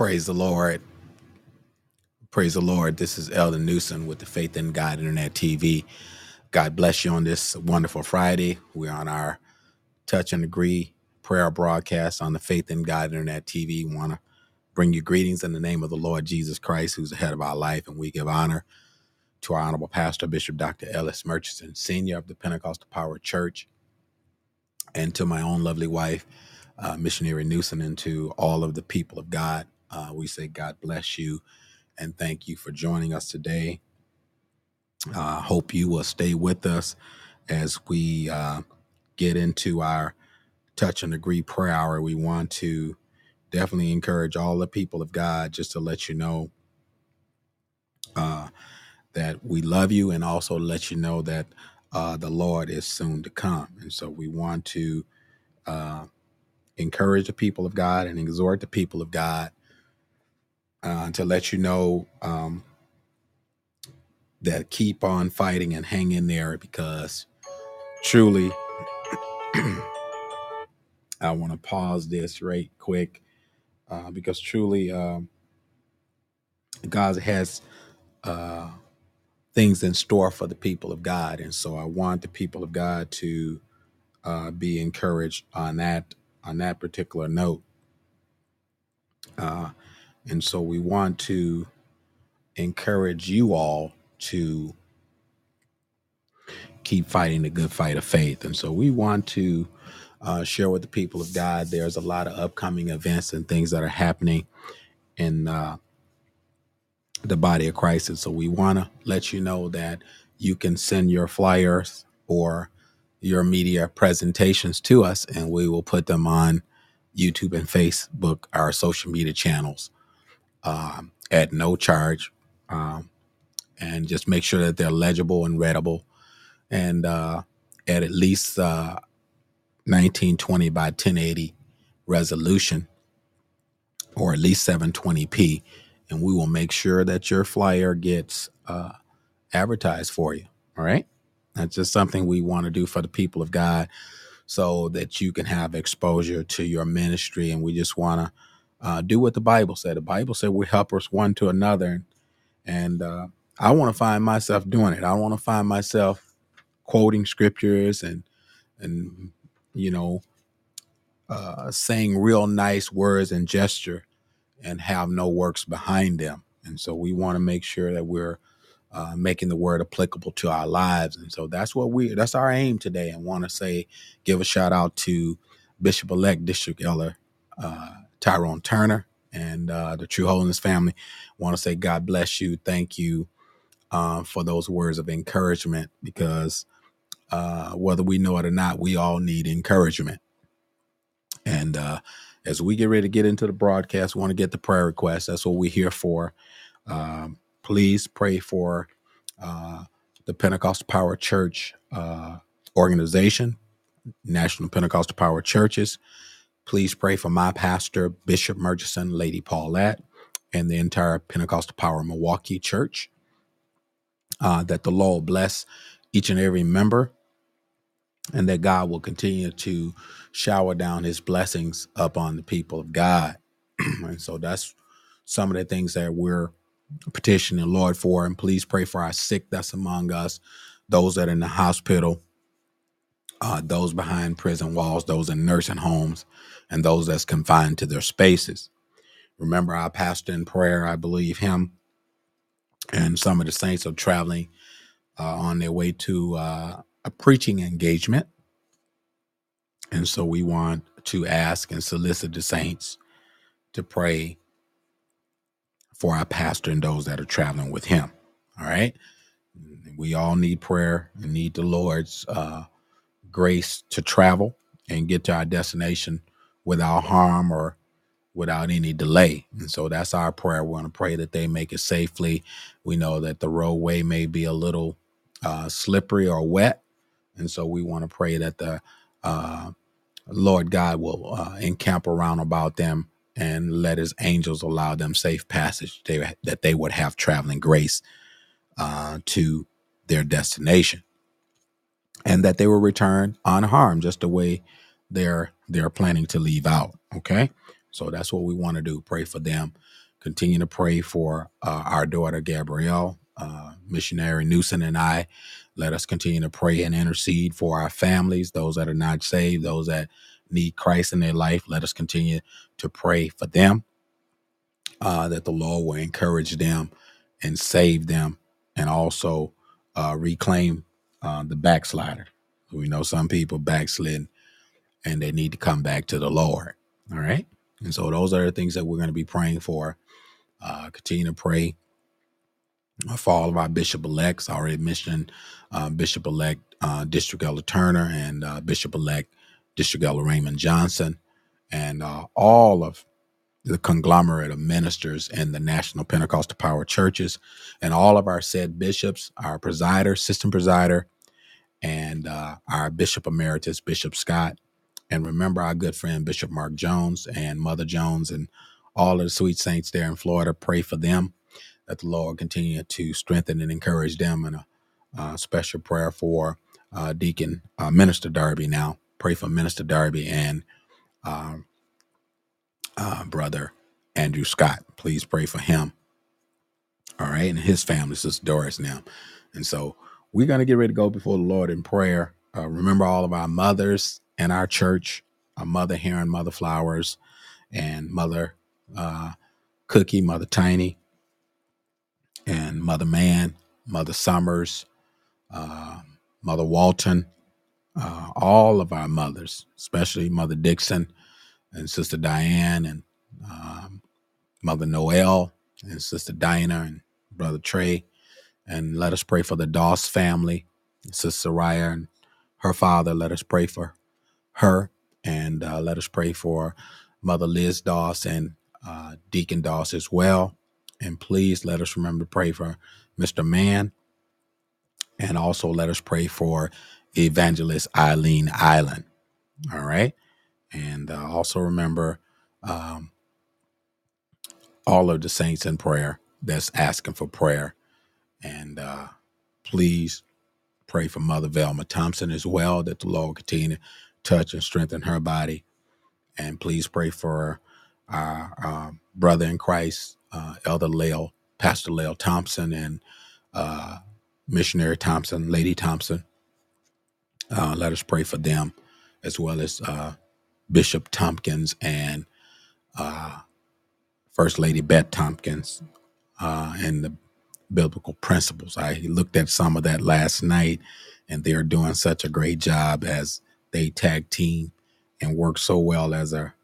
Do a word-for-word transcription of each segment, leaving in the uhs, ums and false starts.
Praise the Lord. Praise the Lord. This is Eldon Newsom with the Faith in God Internet T V. God bless you on this wonderful Friday. We're on our Touch and Agree prayer broadcast on the Faith in God Internet T V. We want to bring you greetings in the name of the Lord Jesus Christ, who's the head of our life, and we give honor to our honorable pastor, Bishop Doctor Ellis Murchison, Senior of the Pentecostal Power Church, and to my own lovely wife, uh, Missionary Newsom, and to all of the people of God. Uh, we say God bless you and thank you for joining us today. I uh, hope you will stay with us as we uh, get into our Touch and Agree prayer hour. We want to definitely encourage all the people of God just to let you know uh, that we love you, and also let you know that uh, the Lord is soon to come. And so we want to uh, encourage the people of God and exhort the people of God uh, to let you know um, that keep on fighting and hang in there, because truly, I want to pause this right quick uh, because truly um, God has uh, things in store for the people of God. And so I want the people of God to uh, be encouraged on that, on that particular note. Uh, and so we want to encourage you all to keep fighting the good fight of faith. And so we want to Uh, share with the people of God. There's a lot of upcoming events and things that are happening in uh, the body of Christ. And so we want to let you know that you can send your flyers or your media presentations to us, and we will put them on YouTube and Facebook, our social media channels, um, at no charge. Um, and just make sure that they're legible and readable, and uh, at at least uh, nineteen twenty by ten eighty resolution, or at least seven twenty p, and we will make sure that your flyer gets uh, advertised for you. All right, that's just something we want to do for the people of God, so that you can have exposure to your ministry. And we just want to uh, do what the Bible said. The Bible said we helpers one to another, and uh, I want to find myself doing it. I want to find myself quoting scriptures and and. you know, uh, saying real nice words and gesture and have no works behind them. And so we want to make sure that we're uh, making the word applicable to our lives. And so that's what we, that's our aim today. And want to say, give a shout out to Bishop-elect District Elder uh, Tyrone Turner and uh, the True Holiness Family. Want to say God bless you. Thank you uh, for those words of encouragement, because Uh, whether we know it or not, we all need encouragement. And uh, as we get ready to get into the broadcast, we want to get the prayer requests. That's what we're here for. Um, please pray for uh, the Pentecostal Power Church uh, organization, National Pentecostal Power Churches. Please pray for my pastor, Bishop Murchison, Lady Paulette, and the entire Pentecostal Power Milwaukee Church. Uh, that the Lord bless each and every member, and that God will continue to shower down his blessings upon the people of God. And so that's some of the things that we're petitioning the Lord for. And please pray for our sick that's among us, those that are in the hospital, uh, those behind prison walls, those in nursing homes, and those that's confined to their spaces. Remember our pastor in prayer. I believe him and some of the saints are traveling uh, on their way to uh, a preaching engagement. And so we want to ask and solicit the saints to pray for our pastor and those that are traveling with him. All right. We all need prayer and need the Lord's uh, grace to travel and get to our destination without harm or without any delay. And so that's our prayer. We want to pray that they make it safely. We know that the roadway may be a little uh, slippery or wet. And so we want to pray that the uh, Lord God will uh, encamp around about them and let his angels allow them safe passage, they, that they would have traveling grace uh, to their destination, and that they will return unharmed, just the way they're, they're planning to leave out. Okay. So that's what we want to do, pray for them. Continue to pray for uh, our daughter, Gabrielle. Uh, Missionary Newsom and I, let us continue to pray and intercede for our families, those that are not saved, those that need Christ in their life. Let us continue to pray for them, uh, that the Lord will encourage them and save them, and also uh, reclaim uh, the backslider. We know some people backslid and they need to come back to the Lord. All right. And so those are the things that we're going to be praying for. Uh, continue to pray for all of our bishop-elects. I already mentioned uh, Bishop-elect uh, District Elder Turner and uh, Bishop-elect District Elder Raymond Johnson, and uh, all of the conglomerate of ministers in the National Pentecostal Power Churches, and all of our said bishops, our presider, system presider, and uh, our Bishop Emeritus, Bishop Scott. And remember our good friend, Bishop Mark Jones and Mother Jones, and all of the sweet saints there in Florida. Pray for them, that the Lord continue to strengthen and encourage them. And a uh, special prayer for uh, Deacon uh, Minister Darby now. Pray for Minister Darby and uh, uh, Brother Andrew Scott. Please pray for him. All right. And his family, Sister Doris now. And so we're going to get ready to go before the Lord in prayer. Uh, remember all of our mothers in our church, our Mother Heron, Mother Flowers, and Mother uh, Cookie, Mother Tiny, and Mother Man, Mother Summers, uh, Mother Walton, uh, all of our mothers, especially Mother Dixon and Sister Diane, and um, Mother Noel and Sister Dinah and Brother Trey. And let us pray for the Doss family, Sister Raya and her father. Let us pray for her, and uh, let us pray for Mother Liz Doss and uh, Deacon Doss as well. And please let us remember to pray for Mister Mann. And also let us pray for Evangelist Eileen Island. All right. And uh, also remember um, all of the saints in prayer that's asking for prayer. And uh, please pray for Mother Velma Thompson as well, that the Lord continue to touch and strengthen her body. And please pray for our, our brother in Christ, Uh, Elder Lael, Pastor Lael Thompson, and uh, Missionary Thompson, Lady Thompson. Uh, let us pray for them, as well as uh, Bishop Tompkins and uh, First Lady Beth Tompkins, uh, and the biblical principles. I looked at some of that last night, and they're doing such a great job as they tag team and work so well as a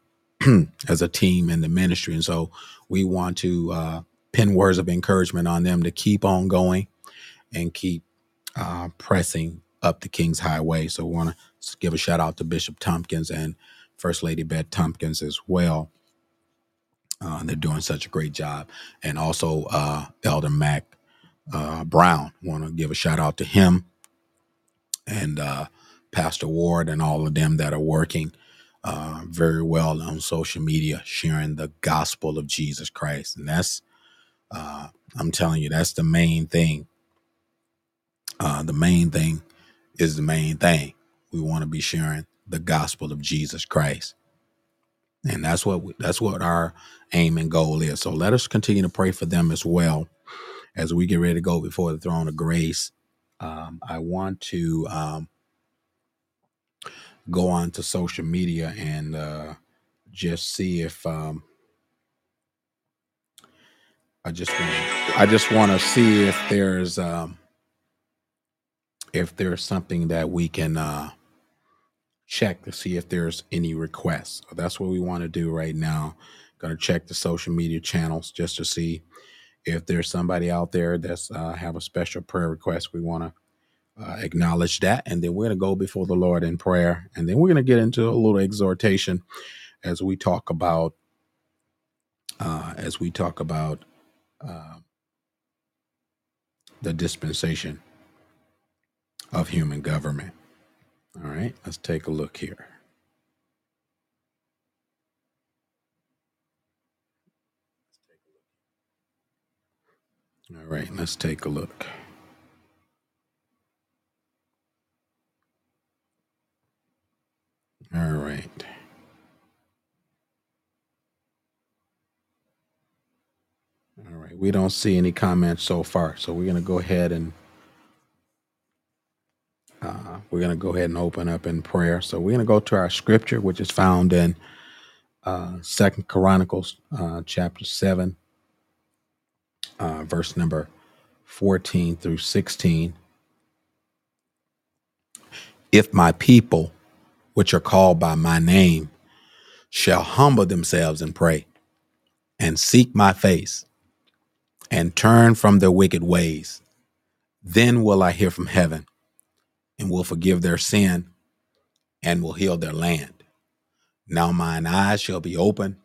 as a team in the ministry. And so we want to uh, pin words of encouragement on them to keep on going and keep uh, pressing up the King's Highway. So we want to give a shout out to Bishop Tompkins and First Lady Beth Tompkins as well. Uh, they're doing such a great job. And also uh, Elder Mac uh, Brown. Want to give a shout out to him, and uh, Pastor Ward, and all of them that are working Uh, very well on social media, sharing the gospel of Jesus Christ. And that's, uh, I'm telling you, that's the main thing. Uh, the main thing is the main thing. We want to be sharing the gospel of Jesus Christ. And that's what we, that's what our aim and goal is. So let us continue to pray for them as well as we get ready to go before the throne of grace. Um, I want to... Um, go on to social media and uh, just see if um, I just wanna, I just want to see if there's um, if there's something that we can uh, check to see if there's any requests. So that's what we want to do right now. Going to check the social media channels just to see if there's somebody out there that's uh, have a special prayer request. We want to Uh, acknowledge that, and then we're going to go before the Lord in prayer, and then we're going to get into a little exhortation as we talk about uh, as we talk about uh, the dispensation of human government. All right, let's take a look here. All right, let's take a look. All right. right, we don't see any comments so far, so we're going to go ahead and uh, we're going to go ahead and open up in prayer. So we're going to go to our scripture, which is found in uh, Second Chronicles uh, chapter seven, uh, verse number fourteen through sixteen. If my people, which are called by my name, shall humble themselves and pray, and seek my face, and turn from their wicked ways, then will I hear from heaven, and will forgive their sin, and will heal their land. Now mine eyes shall be open,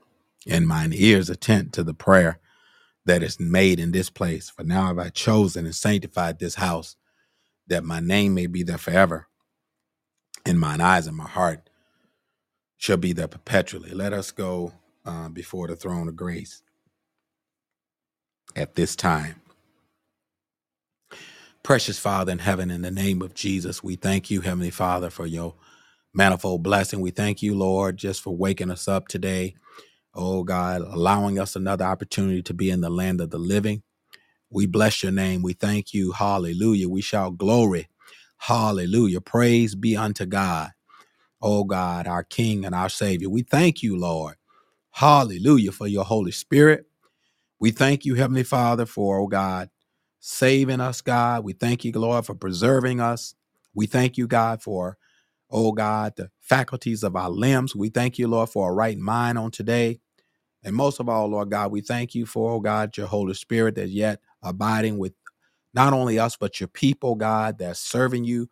and mine ears attent to the prayer that is made in this place. For now have I chosen and sanctified this house, that my name may be there forever, and mine eyes and my heart shall be there perpetually. Let us go uh, before the throne of grace at this time. Precious Father in heaven, in the name of Jesus, we thank you, Heavenly Father, for your manifold blessing. We thank you, Lord, just for waking us up today. Oh God, allowing us another opportunity to be in the land of the living. We bless your name. We thank you. Hallelujah. We shout glory. Hallelujah. Praise be unto God. Oh God, our King and our Savior. We thank you, Lord. Hallelujah, for your Holy Spirit. We thank you, Heavenly Father, for, oh God, saving us, God. We thank you, Lord, for preserving us. We thank you, God, for, oh God, the faculties of our limbs. We thank you, Lord, for a right mind on today. And most of all, Lord God, we thank you for, oh God, your Holy Spirit that's yet abiding with not only us, but your people, God, that's serving you,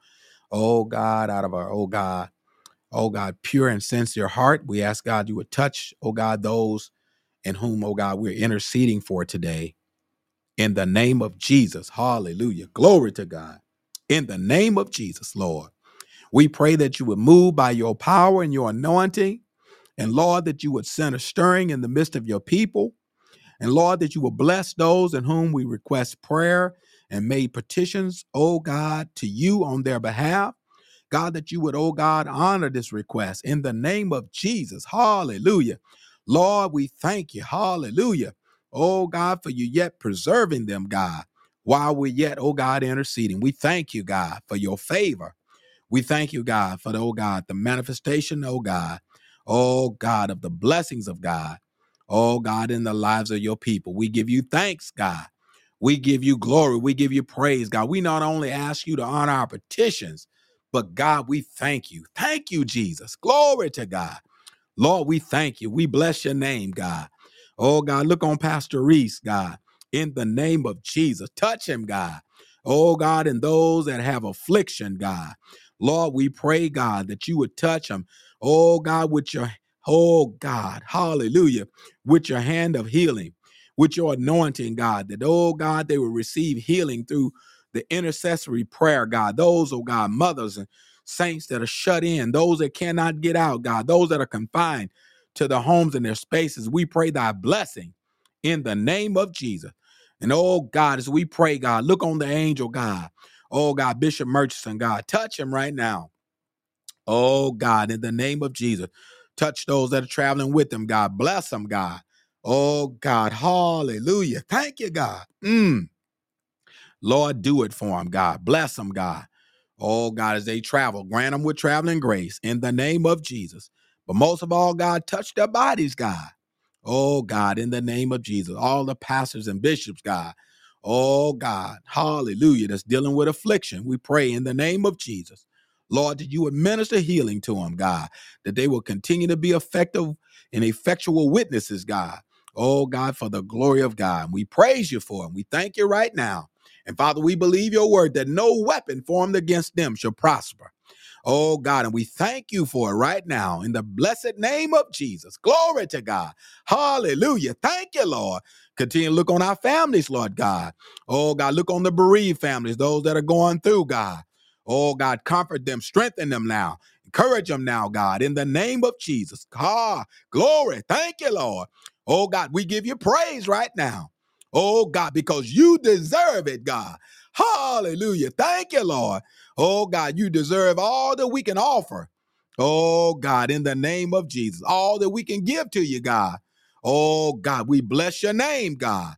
oh God, out of our, oh God, oh God, pure and sincere heart. We ask, God, you would touch, oh God, those in whom, oh God, we're interceding for today. In the name of Jesus, hallelujah, glory to God. In the name of Jesus, Lord, we pray that you would move by your power and your anointing, and Lord, that you would send a stirring in the midst of your people, and Lord, that you would bless those in whom we request prayer and made petitions, oh God, to you on their behalf. God, that you would, oh God, honor this request in the name of Jesus. Hallelujah. Lord, we thank you. Hallelujah. Oh God, for you yet preserving them, God, while we're yet, oh God, interceding. We thank you, God, for your favor. We thank you, God, for, oh God, the manifestation, oh God, oh God, of the blessings of God, oh God, in the lives of your people. We give you thanks, God. We give you glory. We give you praise, God. We not only ask you to honor our petitions, but God, we thank you. Thank you, Jesus. Glory to God. Lord, we thank you. We bless your name, God. Oh, God, look on Pastor Reese, God, in the name of Jesus. Touch him, God. Oh, God, and those that have affliction, God. Lord, we pray, God, that you would touch them. Oh, God, with your, oh, God, hallelujah, with your hand of healing, with your anointing, God, that, oh, God, they will receive healing through the intercessory prayer, God. Those, oh, God, mothers and saints that are shut in, those that cannot get out, God, those that are confined to their homes and their spaces, we pray thy blessing in the name of Jesus. And, oh, God, as we pray, God, look on the angel, God. Oh, God, Bishop Murchison, God, touch him right now. Oh, God, in the name of Jesus, touch those that are traveling with him, God. Bless them, God. Oh, God, hallelujah. Thank you, God. Mm. Lord, do it for them, God. Bless them, God. Oh, God, as they travel, grant them with traveling grace in the name of Jesus. But most of all, God, touch their bodies, God. Oh, God, in the name of Jesus. All the pastors and bishops, God. Oh, God, hallelujah, that's dealing with affliction. We pray in the name of Jesus. Lord, that you would minister healing to them, God, that they will continue to be effective and effectual witnesses, God. Oh, God, for the glory of God. And we praise you for them. We thank you right now. And Father, we believe your word that no weapon formed against them shall prosper. Oh, God, and we thank you for it right now in the blessed name of Jesus. Glory to God. Hallelujah. Thank you, Lord. Continue to look on our families, Lord God. Oh, God, look on the bereaved families, those that are going through, God. Oh, God, comfort them, strengthen them now. Encourage them now, God, in the name of Jesus. Ah, glory. Thank you, Lord. Oh, God, we give you praise right now. Oh, God, because you deserve it, God. Hallelujah. Thank you, Lord. Oh, God, you deserve all that we can offer. Oh, God, in the name of Jesus, all that we can give to you, God. Oh, God, we bless your name, God.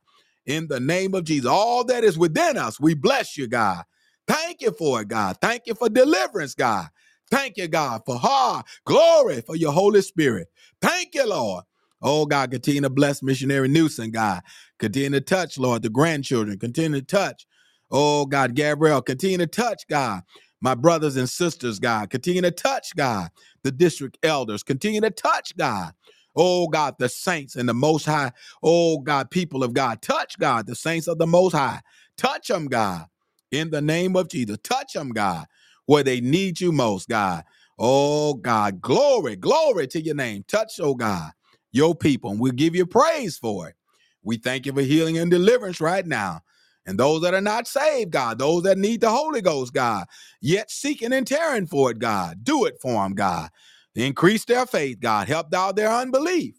in the name of Jesus. All that is within us, we bless you, God. Thank you for it, God. Thank you for deliverance, God. Thank you, God, for heart, glory, for your Holy Spirit. Thank you, Lord. Oh, God, continue to bless Missionary Newsom, God. Continue to touch, Lord, the grandchildren. Continue to touch. Oh, God, Gabrielle, continue to touch, God. My brothers and sisters, God, continue to touch, God. The district elders, continue to touch, God. Oh, God, the saints and the Most High. Oh, God, people of God, touch, God, the saints of the Most High. Touch them, God, in the name of Jesus. Touch them, God, where they need you most, God. Oh, God, glory, glory to your name. Touch, oh, God, your people, and we'll give you praise for it. We thank you for healing and deliverance right now. And those that are not saved, God, those that need the Holy Ghost, God, yet seeking and tearing for it, God, do it for them, God. Increase their faith, God. Help out their unbelief.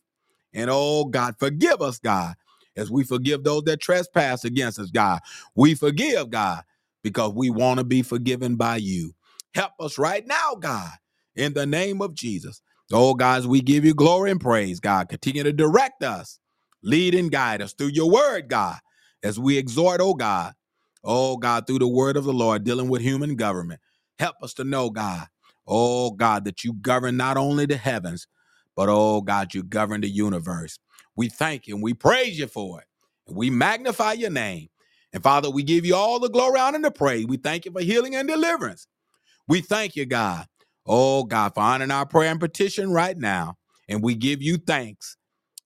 And, oh, God, forgive us, God, as we forgive those that trespass against us, God. We forgive, God, because we want to be forgiven by you. Help us right now, God, in the name of Jesus. Oh, God, we give you glory and praise, God. Continue to direct us, lead and guide us through your word, God, as we exhort, oh, God, oh, God, through the word of the Lord, dealing with human government. Help us to know, God, oh, God, that you govern not only the heavens, but, oh, God, you govern the universe. We thank you and we praise you for it. And we magnify your name. And, Father, we give you all the glory, honor, and the praise. We thank you for healing and deliverance. We thank you, God. Oh, God, for honoring our prayer and petition right now. And we give you thanks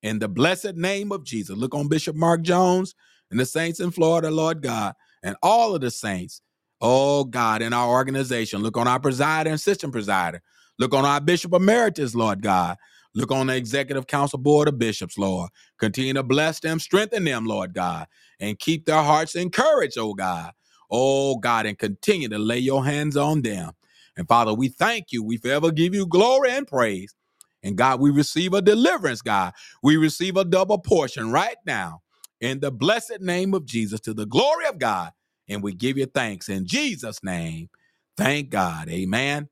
in the blessed name of Jesus. Look on Bishop Mark Jones and the saints in Florida, Lord God, and all of the saints, oh, God, in our organization. Look on our presider and assistant presider. Look on our bishop emeritus, Lord God. Look on the executive council board of bishops, Lord. Continue to bless them, strengthen them, Lord God, and keep their hearts encouraged, oh, God. Oh, God, and continue to lay your hands on them. And, Father, we thank you. We forever give you glory and praise. And, God, we receive a deliverance, God. We receive a double portion right now in the blessed name of Jesus to the glory of God. And we give you thanks in Jesus' name. Thank God. Amen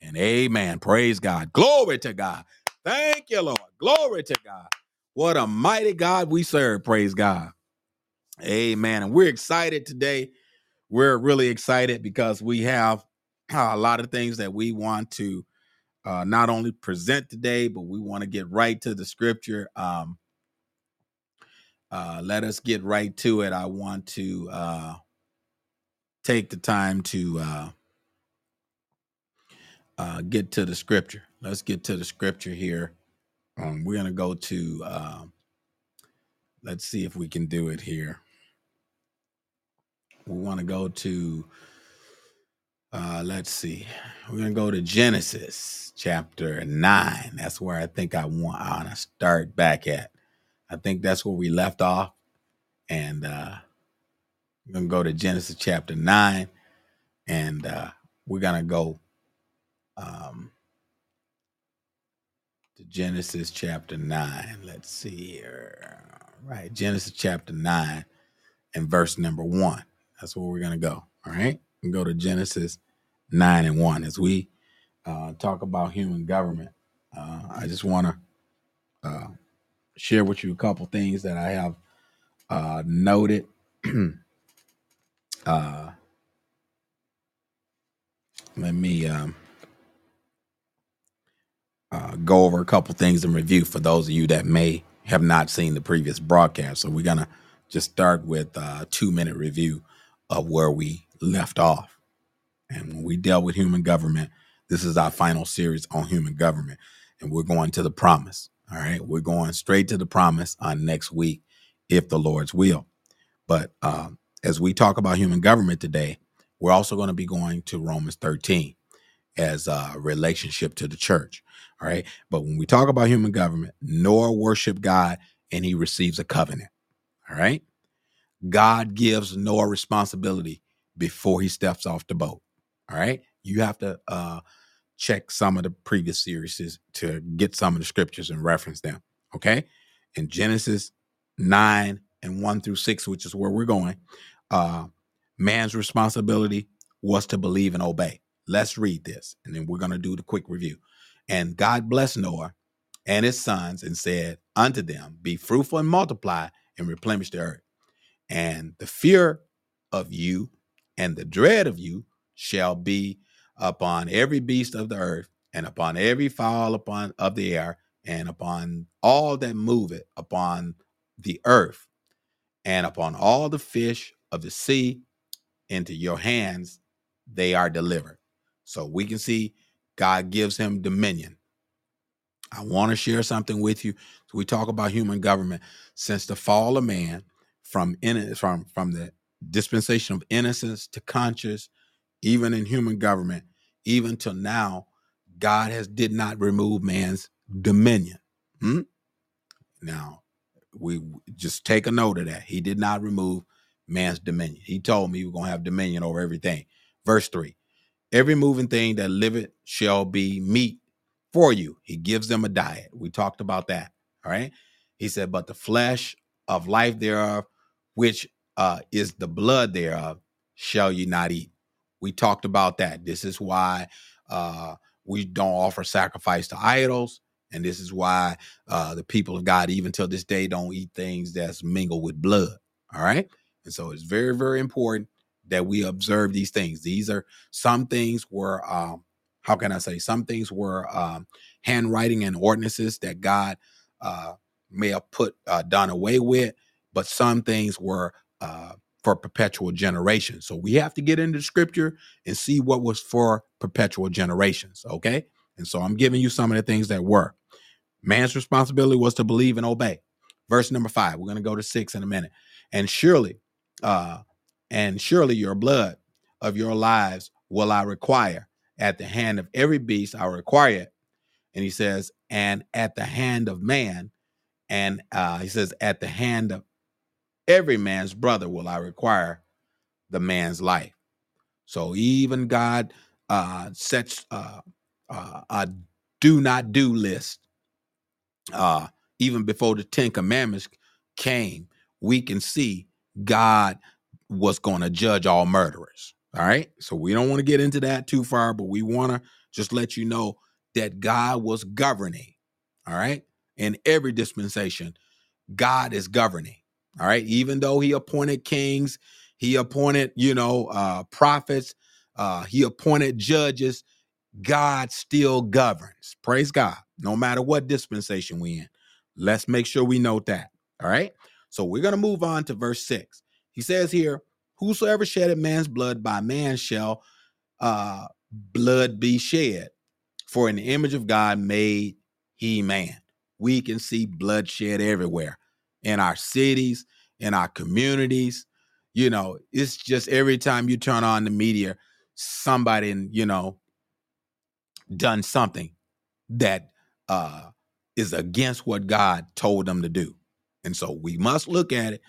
and amen. Praise God. Glory to God. Thank you, Lord. Glory to God. What a mighty God we serve. Praise God. Amen. And we're excited today. We're really excited because we have Uh, a lot of things that we want to uh, not only present today, but we want to get right to the scripture. Um, uh, let us get right to it. I want to uh, take the time to uh, uh, get to the scripture. Let's get to the scripture here. Um, we're going to go to, uh, let's see if we can do it here. We want to go to Uh, let's see. We're going to go to Genesis chapter nine. That's where I think I want, I want to start back at. I think that's where we left off. And uh, we're going to go to Genesis chapter nine. And uh, we're going to go um, to Genesis chapter nine. Let's see here. All right. Genesis chapter nine and verse number one. That's where we're going to go. All right. And go to Genesis nine and one as we uh, talk about human government. Uh, I just want to uh, share with you a couple things that I have uh, noted. uh, let me um, uh, go over a couple things in review for those of you that may have not seen the previous broadcast. So we're going to just start with a two minute review of where we left off. And when we dealt with human government, this is our final series on human government. And we're going to the promise. All right. We're going straight to the promise on next week, if the Lord's will. But uh, as we talk about human government today, we're also going to be going to Romans thirteen as a relationship to the church. All right. But when we talk about human government, Noah worshiped God and he receives a covenant. All right. God gives Noah responsibility before he steps off the boat. All right. You have to uh, check some of the previous series to get some of the scriptures and reference them. Okay. In Genesis nine and one through six, which is where we're going, uh, man's responsibility was to believe and obey. Let's read this. And then we're going to do the quick review. And God blessed Noah and his sons and said unto them, be fruitful and multiply and replenish the earth. and the fear of you and the dread of you shall be upon every beast of the earth, and upon every fowl upon of the air, and upon all that moveth upon the earth, and upon all the fish of the sea. Into your hands they are delivered. So we can see God gives him dominion. I want to share something with you. We talk about human government. Since the fall of man, from in, from from the dispensation of innocence to conscience, even in human government, even till now, God has did not remove man's dominion. Hmm? Now, we just take a note of that. He did not remove man's dominion. He told me we're going to have dominion over everything. Verse three, every moving thing that liveth shall be meat for you. He gives them a diet. We talked about that. All right. He said, but the flesh of life thereof, which uh, is the blood thereof, shall you not eat. We talked about that. This is why uh, we don't offer sacrifice to idols. And this is why uh, the people of God, even till this day, don't eat things that's mingled with blood. All right. And so it's very, very important that we observe these things. These are some things were, um, how can I say, some things were um, handwriting and ordinances that God uh, may have put uh, done away with, but some things were uh, for perpetual generation. So we have to get into scripture and see what was for perpetual generations. Okay. And so I'm giving you some of the things that were. Man's responsibility was to believe and obey. Verse number five. We're going to go to six in a minute. And surely. Uh, and surely your blood of your lives will I require at the hand of every beast. I require it. And he says, and at the hand of man. And uh, he says, at the hand of every man's brother will I require the man's life. So even God uh, sets uh, uh, a do not do list. Uh, even before the Ten Commandments came, we can see God was going to judge all murderers. All right. So we don't want to get into that too far, but we want to just let you know that God was governing. All right. In every dispensation, God is governing. All right. Even though he appointed kings, he appointed, you know, uh, prophets, uh, he appointed judges. God still governs. Praise God. No matter what dispensation we in. Let's make sure we note that. All right. So we're going to move on to verse six. He says here, whosoever sheddeth man's blood, by man shall uh, blood be shed. For in the image of God made he man. We can see bloodshed everywhere in our cities, in our communities. You know, it's just every time you turn on the media, somebody, you know, done something that uh, is against what God told them to do. And so we must look at it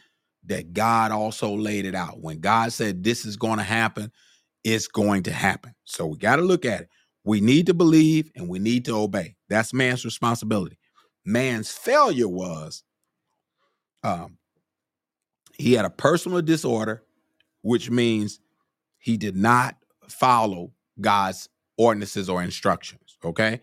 that God also laid it out. When God said this is going to happen, it's going to happen. So we got to look at it. We need to believe and we need to obey. That's man's responsibility. Man's failure was um, he had a personal disorder, which means he did not follow God's ordinances or instructions, okay,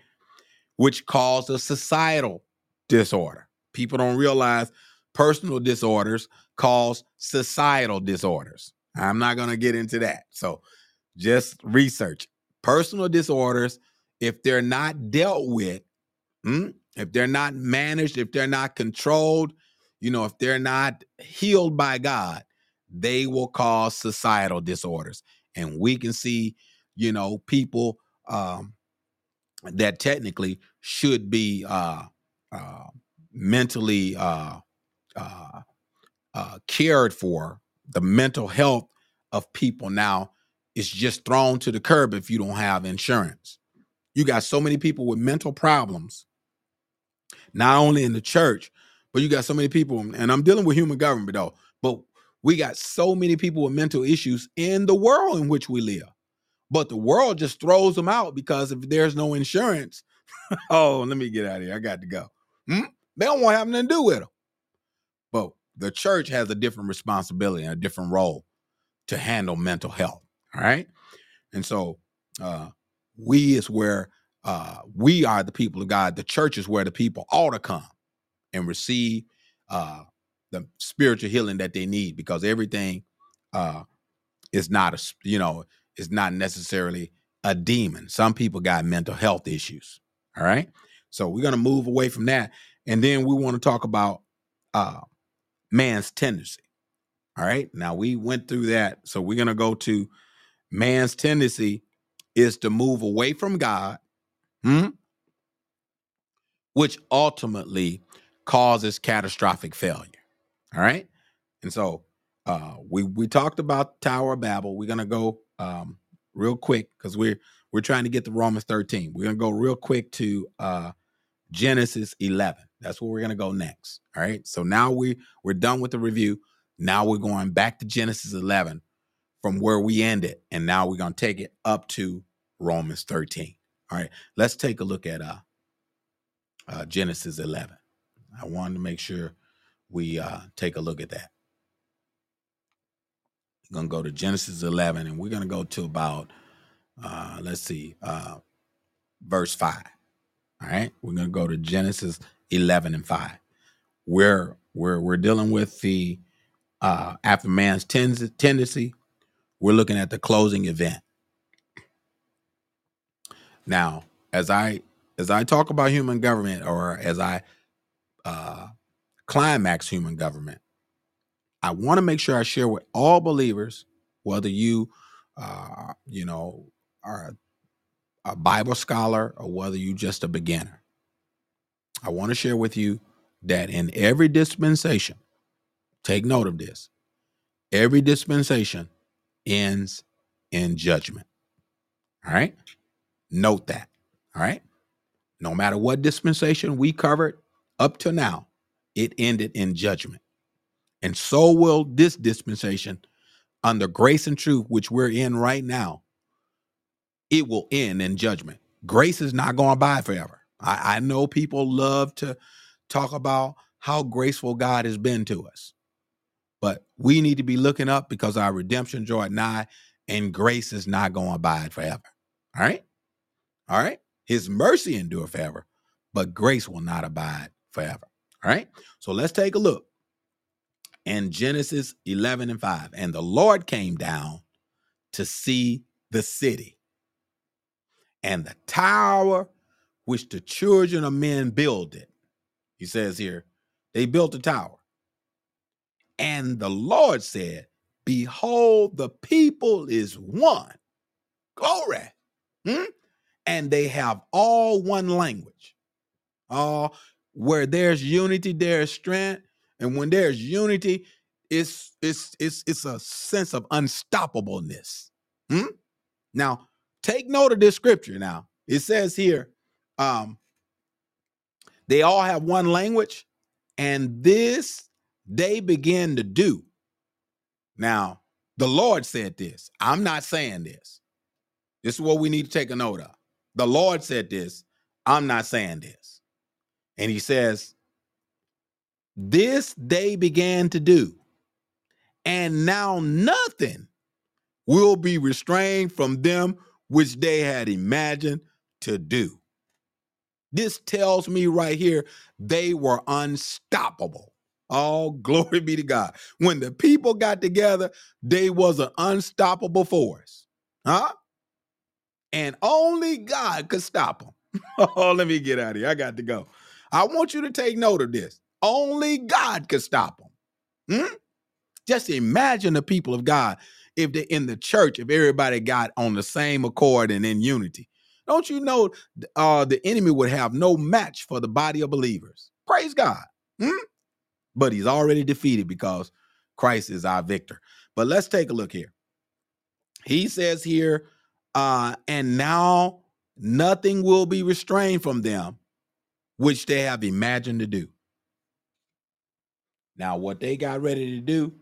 which caused a societal disorder. People don't realize personal disorders cause societal disorders. I'm not going to get into that. So just research personal disorders. If they're not dealt with, hmm, if they're not managed, if they're not controlled, you know, if they're not healed by God, they will cause societal disorders. And we can see, you know, people um, that technically should be uh, uh, mentally uh, uh, uh, cared for. The mental health of people now is just thrown to the curb if you don't have insurance. You got so many people with mental problems, not only in the church, but you got so many people, and I'm dealing with human government though, but we got so many people with mental issues in the world in which we live, but the world just throws them out because if there's no insurance, oh, let me get out of here. I got to go. Hmm? They don't want to have nothing to do with them. But the church has a different responsibility and a different role to handle mental health. All right. And so uh, we is where uh, we are the people of God. The church is where the people ought to come and receive uh, the spiritual healing that they need, because everything uh, is not, a, you know, is not necessarily a demon. Some people got mental health issues. All right. So we're going to move away from that. And then we want to talk about uh, man's tendency. All right. Now we went through that. So we're going to go to man's tendency is to move away from God, hmm, which ultimately causes catastrophic failure. All right. And so uh, we we talked about Tower of Babel. We're going to go um, real quick because we're we're trying to get to Romans thirteen. We're going to go real quick to uh, Genesis eleven. That's where we're going to go next. All right. So now we we're done with the review. Now we're going back to Genesis eleven from where we ended. And now we're going to take it up to Romans thirteen. All right. Let's take a look at uh, uh, Genesis eleven. I wanted to make sure we uh, take a look at that. We're going to go to Genesis eleven, and we're going to go to about, uh, let's see, uh, verse five. All right. We're going to go to Genesis eleven and five, where we're, we're dealing with the Uh, after man's ten- tendency, we're looking at the closing event. Now, as I as I talk about human government, or as I uh, climax human government, I want to make sure I share with all believers, whether you, uh, you know, are a Bible scholar or whether you're just a beginner. I want to share with you that in every dispensation, take note of this. Every dispensation ends in judgment. All right. Note that. All right. No matter what dispensation we covered up to now, it ended in judgment. And so will this dispensation under grace and truth, which we're in right now. It will end in judgment. Grace is not going by forever. I, I know people love to talk about how graceful God has been to us. But we need to be looking up, because our redemption draweth nigh, and grace is not going to abide forever. All right? All right? His mercy endure forever, but grace will not abide forever. All right? So let's take a look. In Genesis eleven and five, and the Lord came down to see the city and the tower which the children of men builded. He says here, they built a tower. And the Lord said, behold, the people is one. Glory. Hmm? And they have all one language. All uh, where there's unity, there's strength. And when there's unity, it's it's it's it's a sense of unstoppableness. Hmm? Now, take note of this scripture now. It says here, um, they all have one language, and this they began to do. Now, the Lord said this. I'm not saying this. This is what we need to take a note of. The Lord said this. I'm not saying this. And he says, this they began to do, and now nothing will be restrained from them which they had imagined to do. This tells me right here, they were unstoppable. All glory be to God. When the people got together, they was an unstoppable force. Huh? And only God could stop them. Oh, let me get out of here. I got to go. I want you to take note of this. Only God could stop them. Hmm? Just imagine the people of God, if they're in the church, if everybody got on the same accord and in unity. Don't you know uh, the enemy would have no match for the body of believers? Praise God. Hmm? But he's already defeated, because Christ is our victor. But let's take a look here. He says here, uh, and now nothing will be restrained from them, which they have imagined to do. Now, what they got ready to do,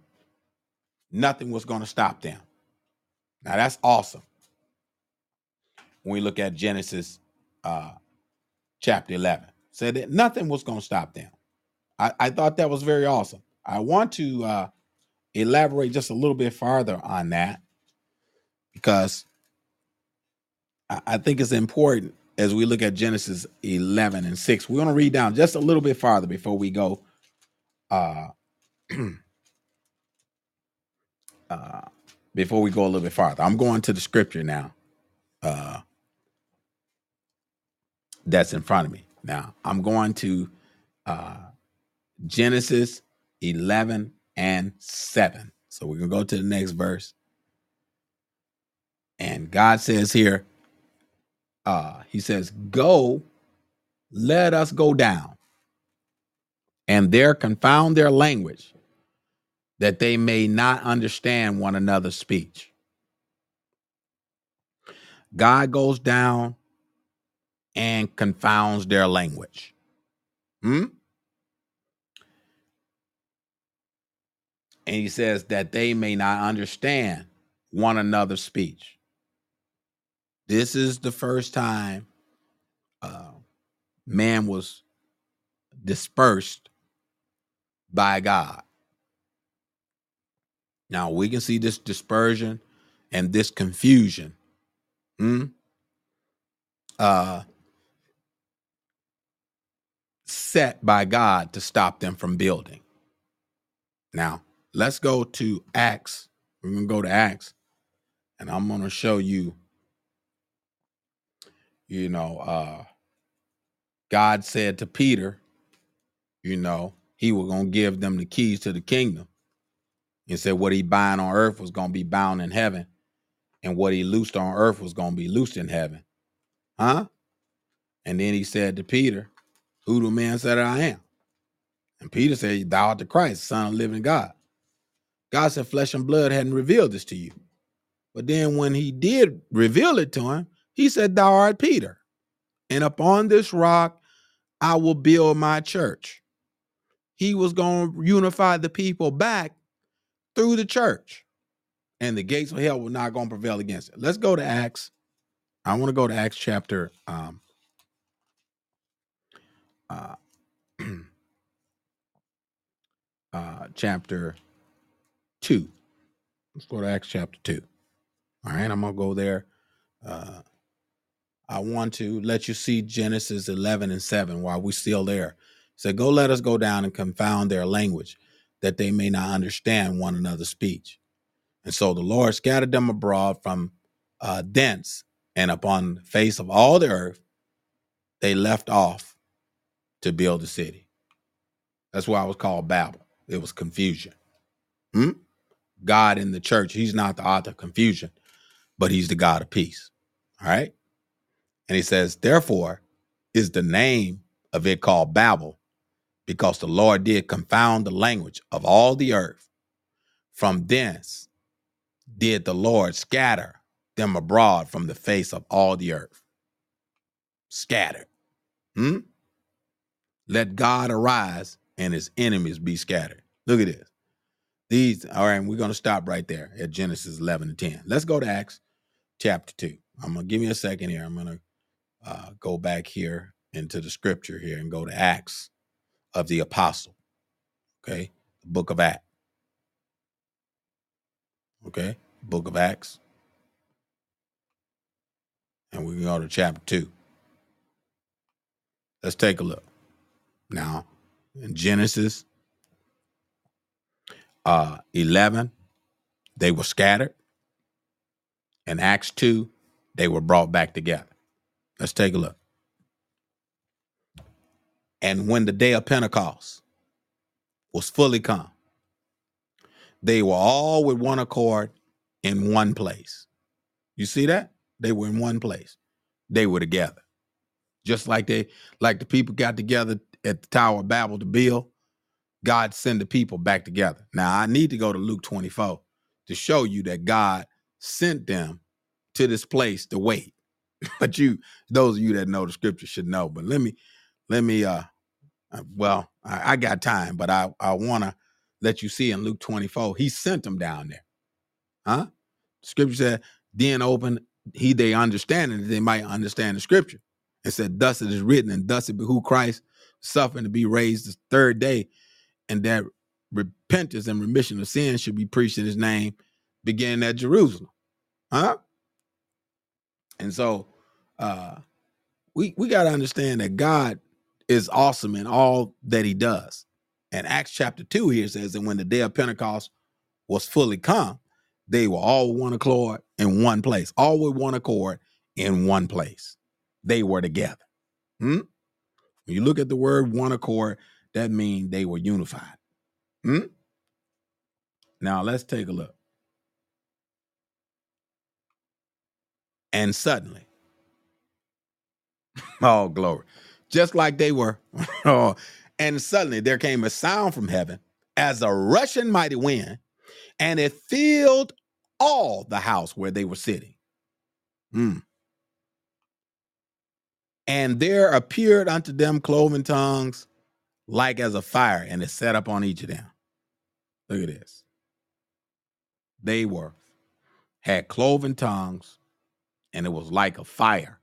nothing was going to stop them. Now, that's awesome. When we look at Genesis uh, chapter eleven, said that nothing was going to stop them. I, I thought that was very awesome. I want to uh, elaborate just a little bit farther on that, because I, I think it's important as we look at Genesis eleven and six. We're going to read down just a little bit farther before we go uh, uh, before we go a little bit farther, I'm going to the scripture now uh, that's in front of me. Now, I'm going to uh, Genesis eleven and seven. So we're going to go to the next verse. And God says here, uh, he says, "Go, let us go down and there confound their language, that they may not understand one another's speech." God goes down and confounds their language. Hmm? And he says that they may not understand one another's speech. This is the first time uh, man was dispersed by God. Now we can see this dispersion and this confusion. Hmm? Uh, set by God to stop them from building. Now, let's go to Acts. We're going to go to Acts, and I'm going to show you, you know, uh, God said to Peter, you know, he was going to give them the keys to the kingdom. He said what he bind on earth was going to be bound in heaven, and what he loosed on earth was going to be loosed in heaven. Huh? And then he said to Peter, "Who do man say that I am?" And Peter said, "Thou art the Christ, Son of the living God." God said flesh and blood hadn't revealed this to you. But then when he did reveal it to him, he said, "Thou art Peter, and upon this rock I will build my church." He was going to unify the people back through the church. And the gates of hell were not going to prevail against it. Let's go to Acts. I want to go to Acts chapter um, uh, uh, chapter two. Let's go to Acts chapter two. All right, I'm going to go there. Uh, I want to let you see Genesis eleven and seven while we're still there. It said, "Go, let us go down and confound their language, that they may not understand one another's speech. And so the Lord scattered them abroad from uh, thence, and upon the face of all the earth, they left off to build the city." That's why it was called Babel. It was confusion. Hmm? God in the church, he's not the author of confusion, but he's the God of peace. All right. And he says, "Therefore is the name of it called Babel, because the Lord did confound the language of all the earth. From thence did the Lord scatter them abroad from the face of all the earth." Scattered. Hmm? Let God arise and his enemies be scattered. Look at this. These, all right, we're going to stop right there at Genesis eleven and ten. Let's go to Acts chapter two. I'm going to give me a second here. I'm going to uh, go back here into the scripture here and go to Acts of the Apostle. Okay. The book of Acts. Okay. Book of Acts. And we can go to chapter two. Let's take a look. Now, in Genesis uh, eleven, they were scattered. In Acts two, they were brought back together. Let's take a look. "And when the day of Pentecost was fully come, they were all with one accord in one place." You see that? They were in one place. They were together. Just like they, like the people got together at the Tower of Babel to build, God sent the people back together. Now, I need to go to Luke twenty-four to show you that God sent them to this place to wait. But you, those of you that know the scripture should know. But let me, let me, uh, well, I, I got time, but I, I want to let you see in Luke twenty-four, he sent them down there. Huh? The scripture said, "Then opened he they understanding, that they might understand the scripture. And said, Thus it is written, and thus it behooved Christ suffering to be raised the third day, and that repentance and remission of sins should be preached in his name, beginning at Jerusalem." Huh? And so uh, we we got to understand that God is awesome in all that he does. And Acts chapter two here says, and when the day of Pentecost was fully come, they were all one accord in one place. All with one accord in one place. They were together. Hmm? When you look at the word one accord, that means they were unified. Hmm? Now let's take a look. And suddenly, oh, glory, just like they were. Oh, and suddenly there came a sound from heaven as a rushing mighty wind, and it filled all the house where they were sitting. Mm. And there appeared unto them cloven tongues like as a fire, and it set up on each of them. Look at this. They were, had cloven tongues, and it was like a fire.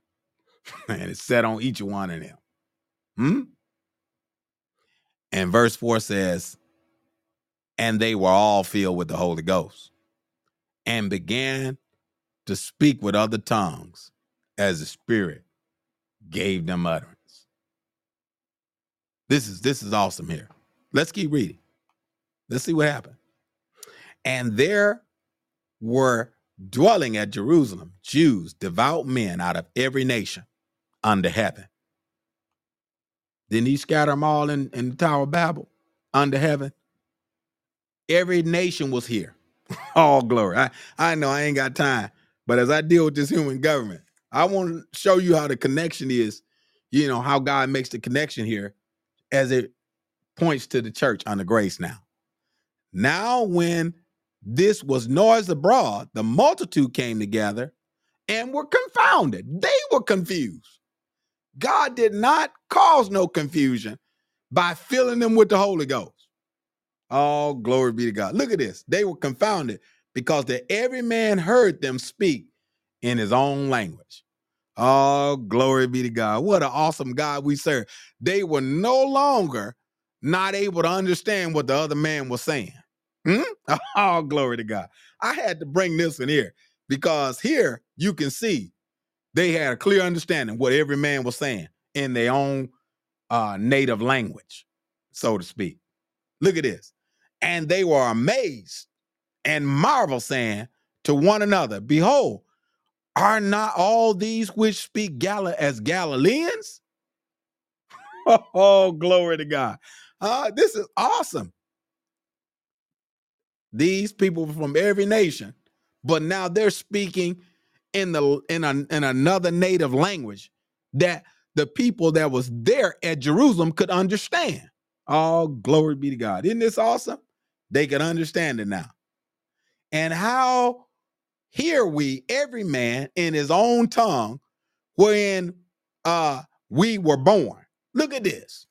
And it set on each one of them. Hmm? And verse four says, and they were all filled with the Holy Ghost and began to speak with other tongues as the Spirit gave them utterance. This is, this is awesome here. Let's keep reading. Let's see what happened. And there were dwelling at Jerusalem Jews, devout men out of every nation under heaven. Didn't he scatter them all in, in the Tower of Babel under heaven? Every nation was here. All glory. I, I know I ain't got time, but as I deal with this human government, I want to show you how the connection is, you know, how God makes the connection here as it points to the church under grace now. Now, when this was noise abroad, the multitude came together and were confounded. They were confused. God did not cause no confusion by filling them with the Holy Ghost. Oh, glory be to God. Look at this. They were confounded because that every man heard them speak in his own language. Oh, glory be to God. What an awesome God we serve. They were no longer not able to understand what the other man was saying. Hmm? Oh, glory to God. I had to bring this in here because here you can see they had a clear understanding what every man was saying in their own uh, native language, so to speak. Look at this. And they were amazed and marveled, saying to one another, behold, are not all these which speak Gala as Galileans? Oh, glory to God. Uh, this is awesome. These people from every nation, but now they're speaking in the in, a, in another native language that the people that was there at Jerusalem could understand. Oh, glory be to God. Isn't this awesome? They could understand it now. And how hear we every man in his own tongue wherein uh, we were born. Look at this.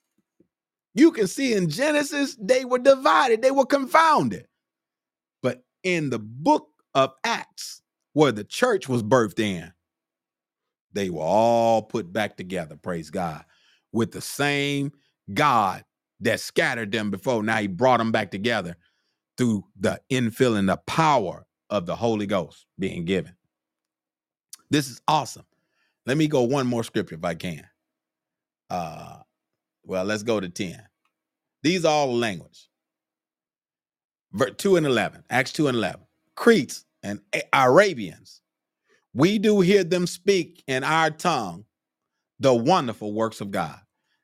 You can see in Genesis, they were divided. They were confounded. In the book of Acts, where the church was birthed in, they were all put back together, praise God, with the same God that scattered them before. Now he brought them back together through the infilling, the power of the Holy Ghost being given. This is awesome. Let me go one more scripture if I can. Uh, well, let's go to ten. These are all language. Verse two and eleven, Acts two and eleven. Cretes and Arabians, we do hear them speak in our tongue the wonderful works of God.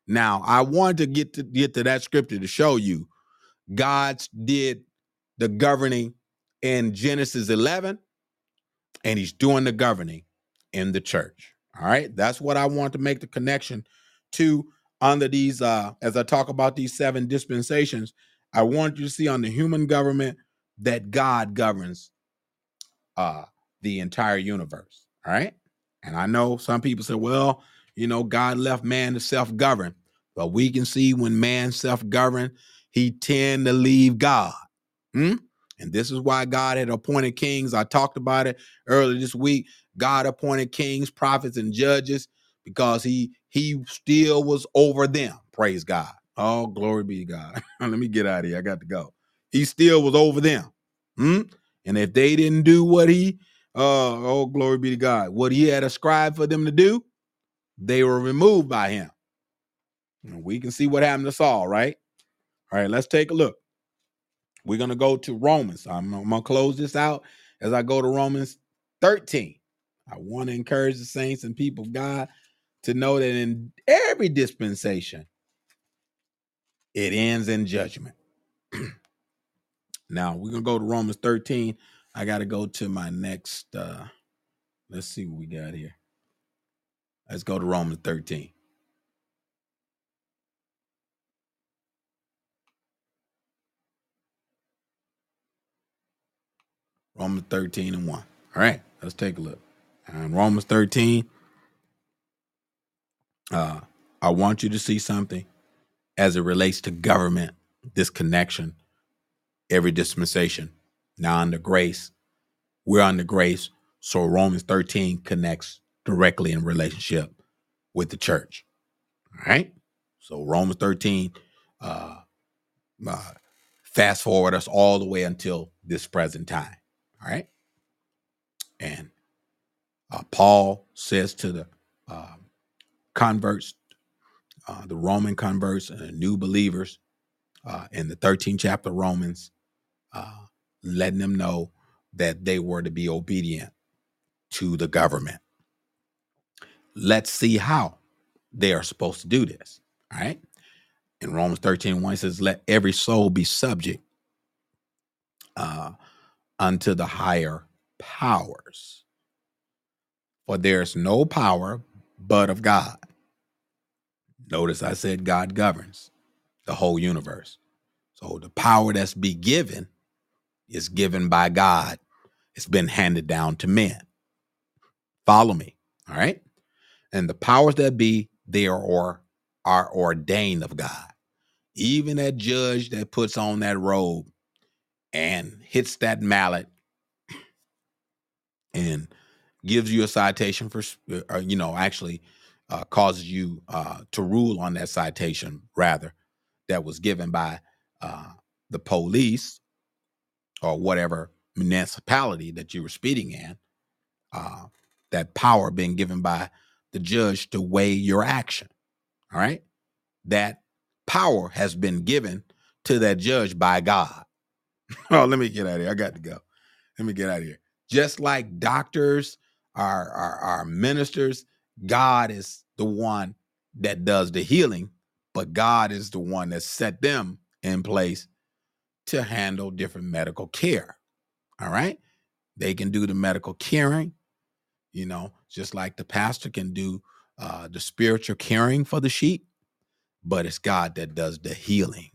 Now, I wanted to get to get to that scripture to show you God did the governing in Genesis eleven, and he's doing the governing in the church. All right, that's what I want to make the connection to under these, uh, as I talk about these seven dispensations. I want you to see on the human government that God governs uh, the entire universe, all right? And I know some people say, well, you know, God left man to self-govern, but we can see when man self-govern, he tend to leave God. Hmm? And this is why God had appointed kings. I talked about it earlier this week. God appointed kings, prophets, and judges because he he still was over them, praise God. Oh, glory be to God. Let me get out of here. I got to go. He still was over them. Hmm? And if they didn't do what he, uh, oh, glory be to God, what he had ascribed for them to do, they were removed by him. And we can see what happened to Saul, right? All right, let's take a look. We're going to go to Romans. I'm, I'm going to close this out as I go to Romans thirteen. I want to encourage the saints and people of God to know that in every dispensation, it ends in judgment. Now, we're going to go to Romans thirteen. I got to go to my next. Uh, let's see what we got here. Let's go to Romans thirteen. Romans thirteen and one. All right, let's take a look. And Romans thirteen. Uh, I want you to see something as it relates to government, this connection, every dispensation. Now under grace, we're under grace. So Romans thirteen connects directly in relationship with the church. All right. So Romans thirteen, uh, uh, fast forward us all the way until this present time. All right. And uh, Paul says to the uh, converts, uh, the Roman converts and the new believers uh, in the thirteenth chapter of Romans, uh, letting them know that they were to be obedient to the government. Let's see how they are supposed to do this. All right. In Romans thirteen and one, it says, let every soul be subject uh, unto the higher powers. For there is no power but of God. Notice I said God governs the whole universe. So the power that's be given is given by God. It's been handed down to men. Follow me. All right. And the powers that be, they are, or, are ordained of God. Even that judge that puts on that robe and hits that mallet and gives you a citation for, or, you know, actually uh, causes you uh, to rule on that citation, rather, that was given by uh, the police or whatever municipality that you were speeding in, uh, that power being given by the judge to weigh your action. All right. That power has been given to that judge by God. Oh, let me get out of here. I got to go. Let me get out of here. Just like doctors, our, our, our ministers, God is the one that does the healing, but God is the one that set them in place to handle different medical care. All right. They can do the medical caring, you know, just like the pastor can do uh, the spiritual caring for the sheep, but it's God that does the healing.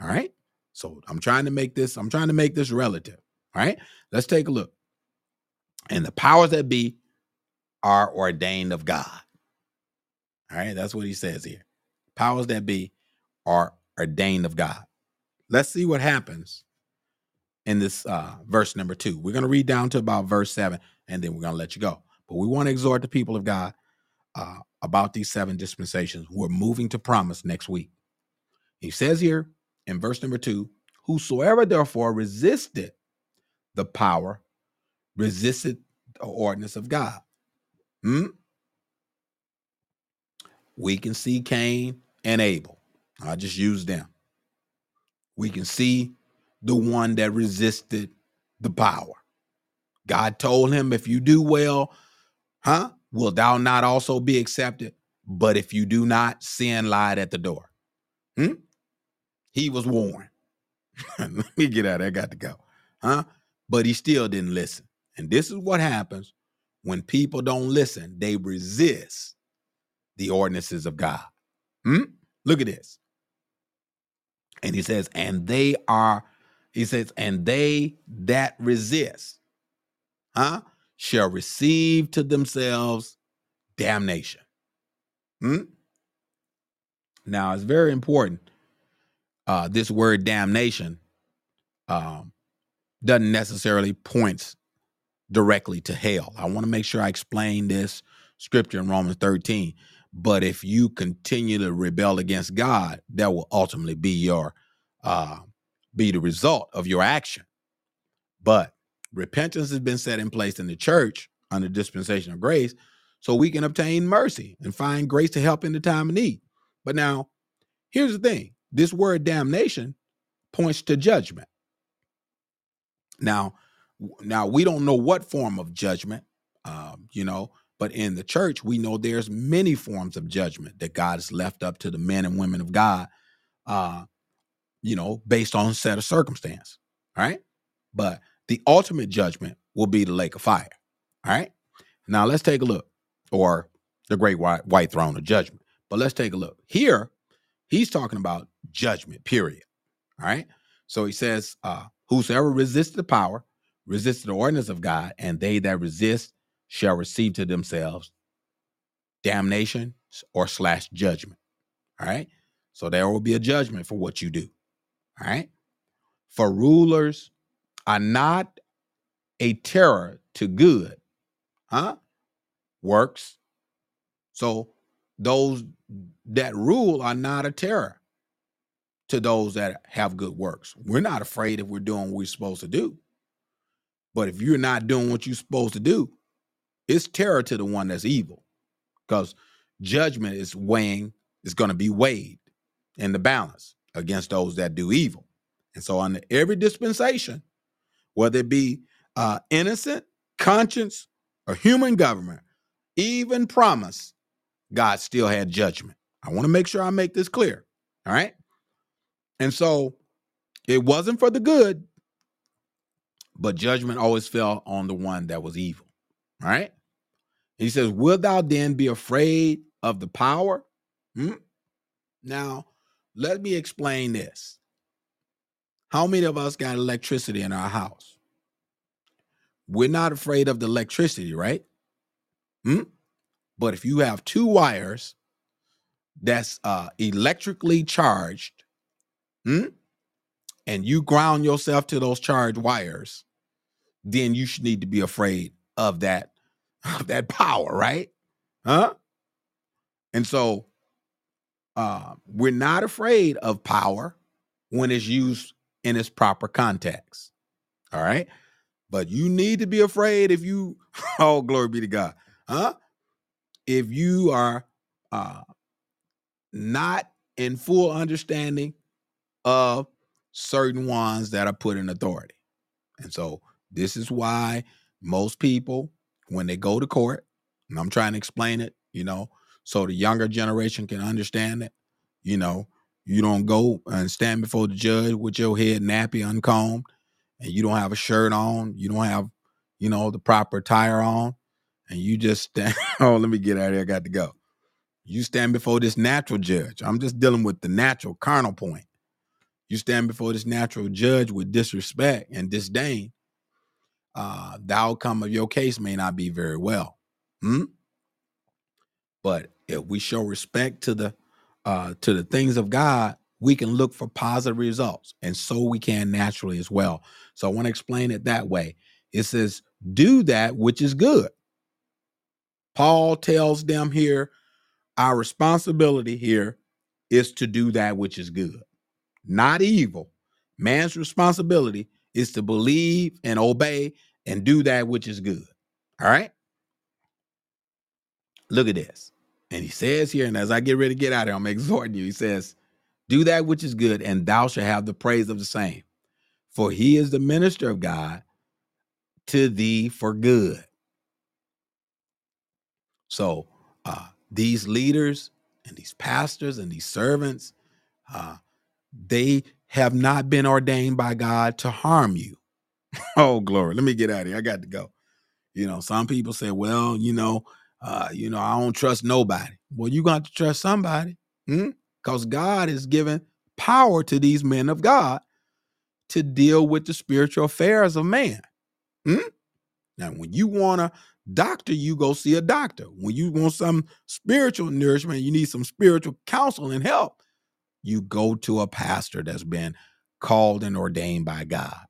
All right. So I'm trying to make this, I'm trying to make this relative. All right. Let's take a look. And the powers that be are ordained of God. All right. That's what he says here. Powers that be are ordained of God. Let's see what happens in this uh, verse number two. We're going to read down to about verse seven, and then we're going to let you go. But we want to exhort the people of God uh, about these seven dispensations. We're moving to promise next week. He says here in verse number two, whosoever therefore resisted the power, resisted the ordinance of God. Hmm? We can see Cain and Abel. I just used them. We can see the one that resisted the power. God told him, if you do well, huh? Will thou not also be accepted? But if you do not, sin lied at the door. Hmm? He was warned. Let me get out of there. I got to go. Huh? But he still didn't listen. And this is what happens when people don't listen. They resist the ordinances of God. Hmm? Look at this. And he says, and they are, he says, and they that resist, huh, shall receive to themselves damnation. Hmm? Now, it's very important. Uh, this word damnation um, doesn't necessarily point directly to hell. I want to make sure I explain this scripture in Romans thirteen. But if you continue to rebel against God, that will ultimately be your, uh, be the result of your action. But repentance has been set in place in the church under dispensation of grace, so we can obtain mercy and find grace to help in the time of need. But now, here's the thing. this word damnation points to judgment. Now, now we don't know what form of judgment, um, you know, but in the church, we know there's many forms of judgment that God has left up to the men and women of God, uh, you know, based on a set of circumstance. All right. But the ultimate judgment will be the lake of fire. All right. Now let's take a look, or the great white, white throne of judgment. But let's take a look here. He's talking about judgment, period. All right. So he says, uh, whosoever resists the power, resists the ordinance of God, and they that resist shall receive to themselves damnation or slash judgment. All right. So there will be a judgment for what you do. All right. For rulers are not a terror to good, huh? Works. So those that rule are not a terror to those that have good works. We're not afraid if we're doing what we're supposed to do. But if you're not doing what you're supposed to do, it's terror to the one that's evil, because judgment is weighing, is going to be weighed in the balance against those that do evil. And so under every dispensation, whether it be uh, innocent, conscience, or human government, even promise, God still had judgment. I want to make sure I make this clear. All right. And so it wasn't for the good, but judgment always fell on the one that was evil. All right. He says, wilt thou then be afraid of the power? Hmm? Now, let me explain this. How many of us got electricity in our house? We're not afraid of the electricity, right? Hmm? But if you have two wires that's uh, electrically charged, hmm, and you ground yourself to those charged wires, then you should need to be afraid of that, of that power, right? Huh? And so uh, we're not afraid of power when it's used in its proper context. All right. But you need to be afraid if you, oh, glory be to God. Huh? If you are uh, not in full understanding of certain ones that are put in authority. And so this is why most people, when they go to court, and I'm trying to explain it, you know, so the younger generation can understand it, you know, you don't go and stand before the judge with your head nappy, uncombed, and you don't have a shirt on, you don't have, you know, the proper attire on, and you just stand, oh, let me get out of here, I got to go. You stand before this natural judge. I'm just dealing with the natural carnal point. You stand before this natural judge with disrespect and disdain, uh, the outcome of your case may not be very well. Hmm? But if we show respect to the uh, to the things of God, we can look for positive results. And so we can naturally as well. So I want to explain it that way. It says, do that which is good. Paul tells them here, our responsibility here is to do that which is good, not evil. Man's responsibility is to believe and obey and do that which is good. All right. Look at this. And he says here, and as I get ready to get out of here, I'm exhorting you. He says, do that which is good, and thou shalt have the praise of the same. For he is the minister of God to thee for good. So uh, these leaders and these pastors and these servants, uh, they have not been ordained by God to harm you. Oh, glory. Let me get out of here. I got to go. You know, some people say, well, you know, uh, you know, I don't trust nobody. Well, you got to trust somebody. Hmm? Because God has given power to these men of God to deal with the spiritual affairs of man. Hmm? Now, when you want a doctor, you go see a doctor. When you want some spiritual nourishment, you need some spiritual counsel and help, you go to a pastor that's been called and ordained by God.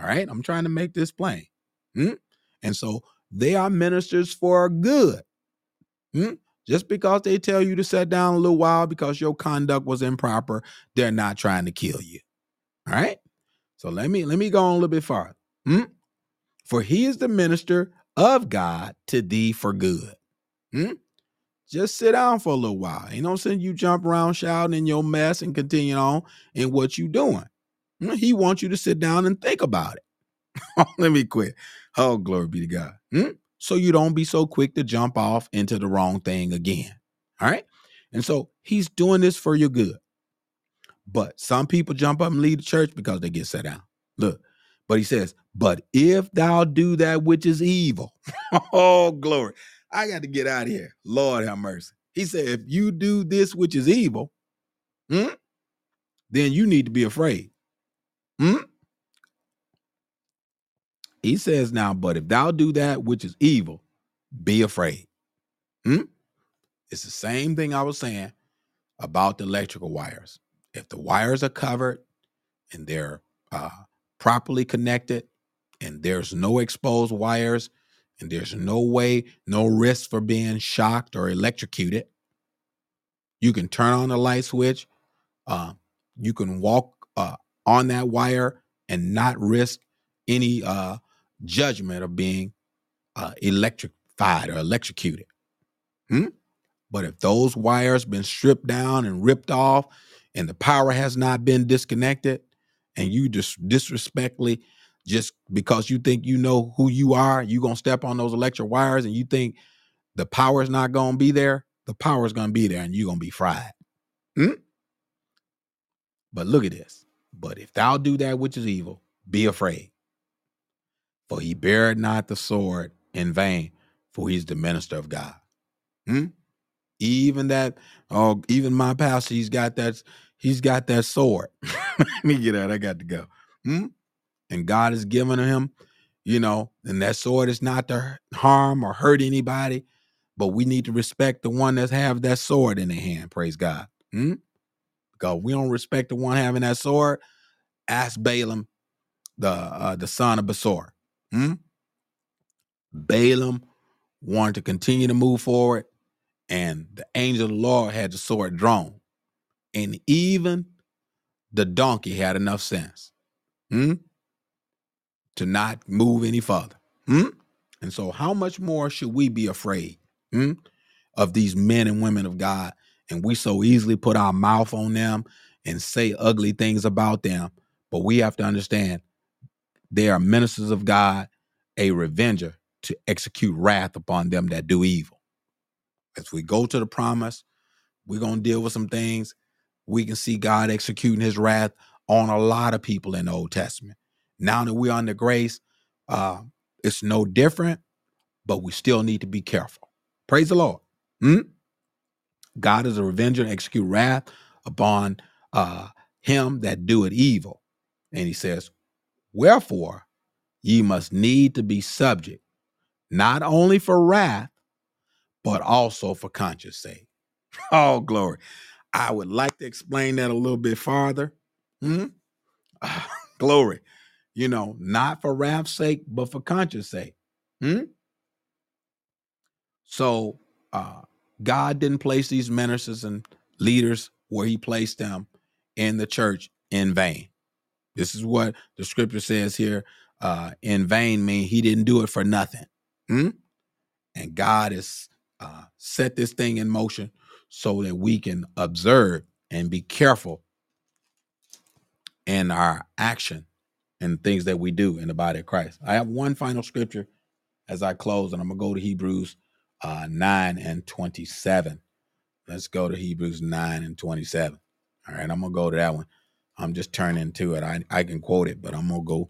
All right? I'm trying to make this plain. Hmm? And so they are ministers for good. Hmm? Just because they tell you to sit down a little while because your conduct was improper, they're not trying to kill you. All right. So let me let me go on a little bit farther. Hmm? For he is the minister of God to thee for good. Hmm? just sit down for a little while. Ain't no sense you jump around shouting in your mess and continue on in what you doing. He wants you to sit down and think about it. Let me quit. Oh, glory be to God. Hmm? So you don't be so quick to jump off into the wrong thing again. All right. And so he's doing this for your good. But some people jump up and leave the church because they get set down. Look, but he says, but if thou do that which is evil, oh, glory. I got to get out of here. Lord have mercy. He said, if you do this which is evil, hmm, then you need to be afraid. Hmm? He says now, but if thou do that which is evil, be afraid. Hmm? It's the same thing I was saying about the electrical wires. If the wires are covered and they're uh, properly connected and there's no exposed wires and there's no way, no risk for being shocked or electrocuted, you can turn on the light switch. Uh, you can walk uh, on that wire and not risk any uh, judgment of being uh, electrified or electrocuted. Hmm? But if those wires been stripped down and ripped off and the power has not been disconnected and you just dis- disrespectfully, just because you think you know who you are, you're going to step on those electric wires and you think the power is not going to be there, the power is going to be there and you're going to be fried. Hmm? But look at this. But if thou do that which is evil, be afraid. For he beareth not the sword in vain, for he's the minister of God. Hmm? Even that, oh, even my pastor, he's got that, he's got that sword. Let me get out. I got to go. Hmm? And God has given him, you know, and that sword is not to harm or hurt anybody, but we need to respect the one that have that sword in their hand. Praise God. Hmm? Because we don't respect the one having that sword. Ask Balaam, the uh, the son of Besor. Hmm? Balaam wanted to continue to move forward, and the angel of the Lord had the sword drawn, and even the donkey had enough sense hmm, to not move any further. Hmm? And so how much more should we be afraid hmm, of these men and women of God, and we so easily put our mouth on them and say ugly things about them, but we have to understand they are ministers of God, a revenger to execute wrath upon them that do evil. As we go to the promise, we're going to deal with some things. We can see God executing his wrath on a lot of people in the Old Testament. Now that we're under grace, uh, it's no different, but we still need to be careful. Praise the Lord. Hmm? God is a revenger to execute wrath upon uh, him that doeth evil. And he says, wherefore, ye must need to be subject, not only for wrath, but also for conscience sake. Oh, glory. I would like to explain that a little bit farther. Hmm? Uh, glory. You know, not for wrath's sake, but for conscience sake. Hmm? So uh, God didn't place these ministers and leaders where he placed them in the church in vain. This is what the scripture says here. Uh, in vain means he didn't do it for nothing. Hmm? And God is... Uh, set this thing in motion so that we can observe and be careful in our action and things that we do in the body of Christ. I have one final scripture as I close, and I'm going to go to Hebrews uh, nine and twenty-seven. Let's go to Hebrews nine and twenty-seven. All right, I'm going to go to that one. I'm just turning to it. I, I can quote it, but I'm going to go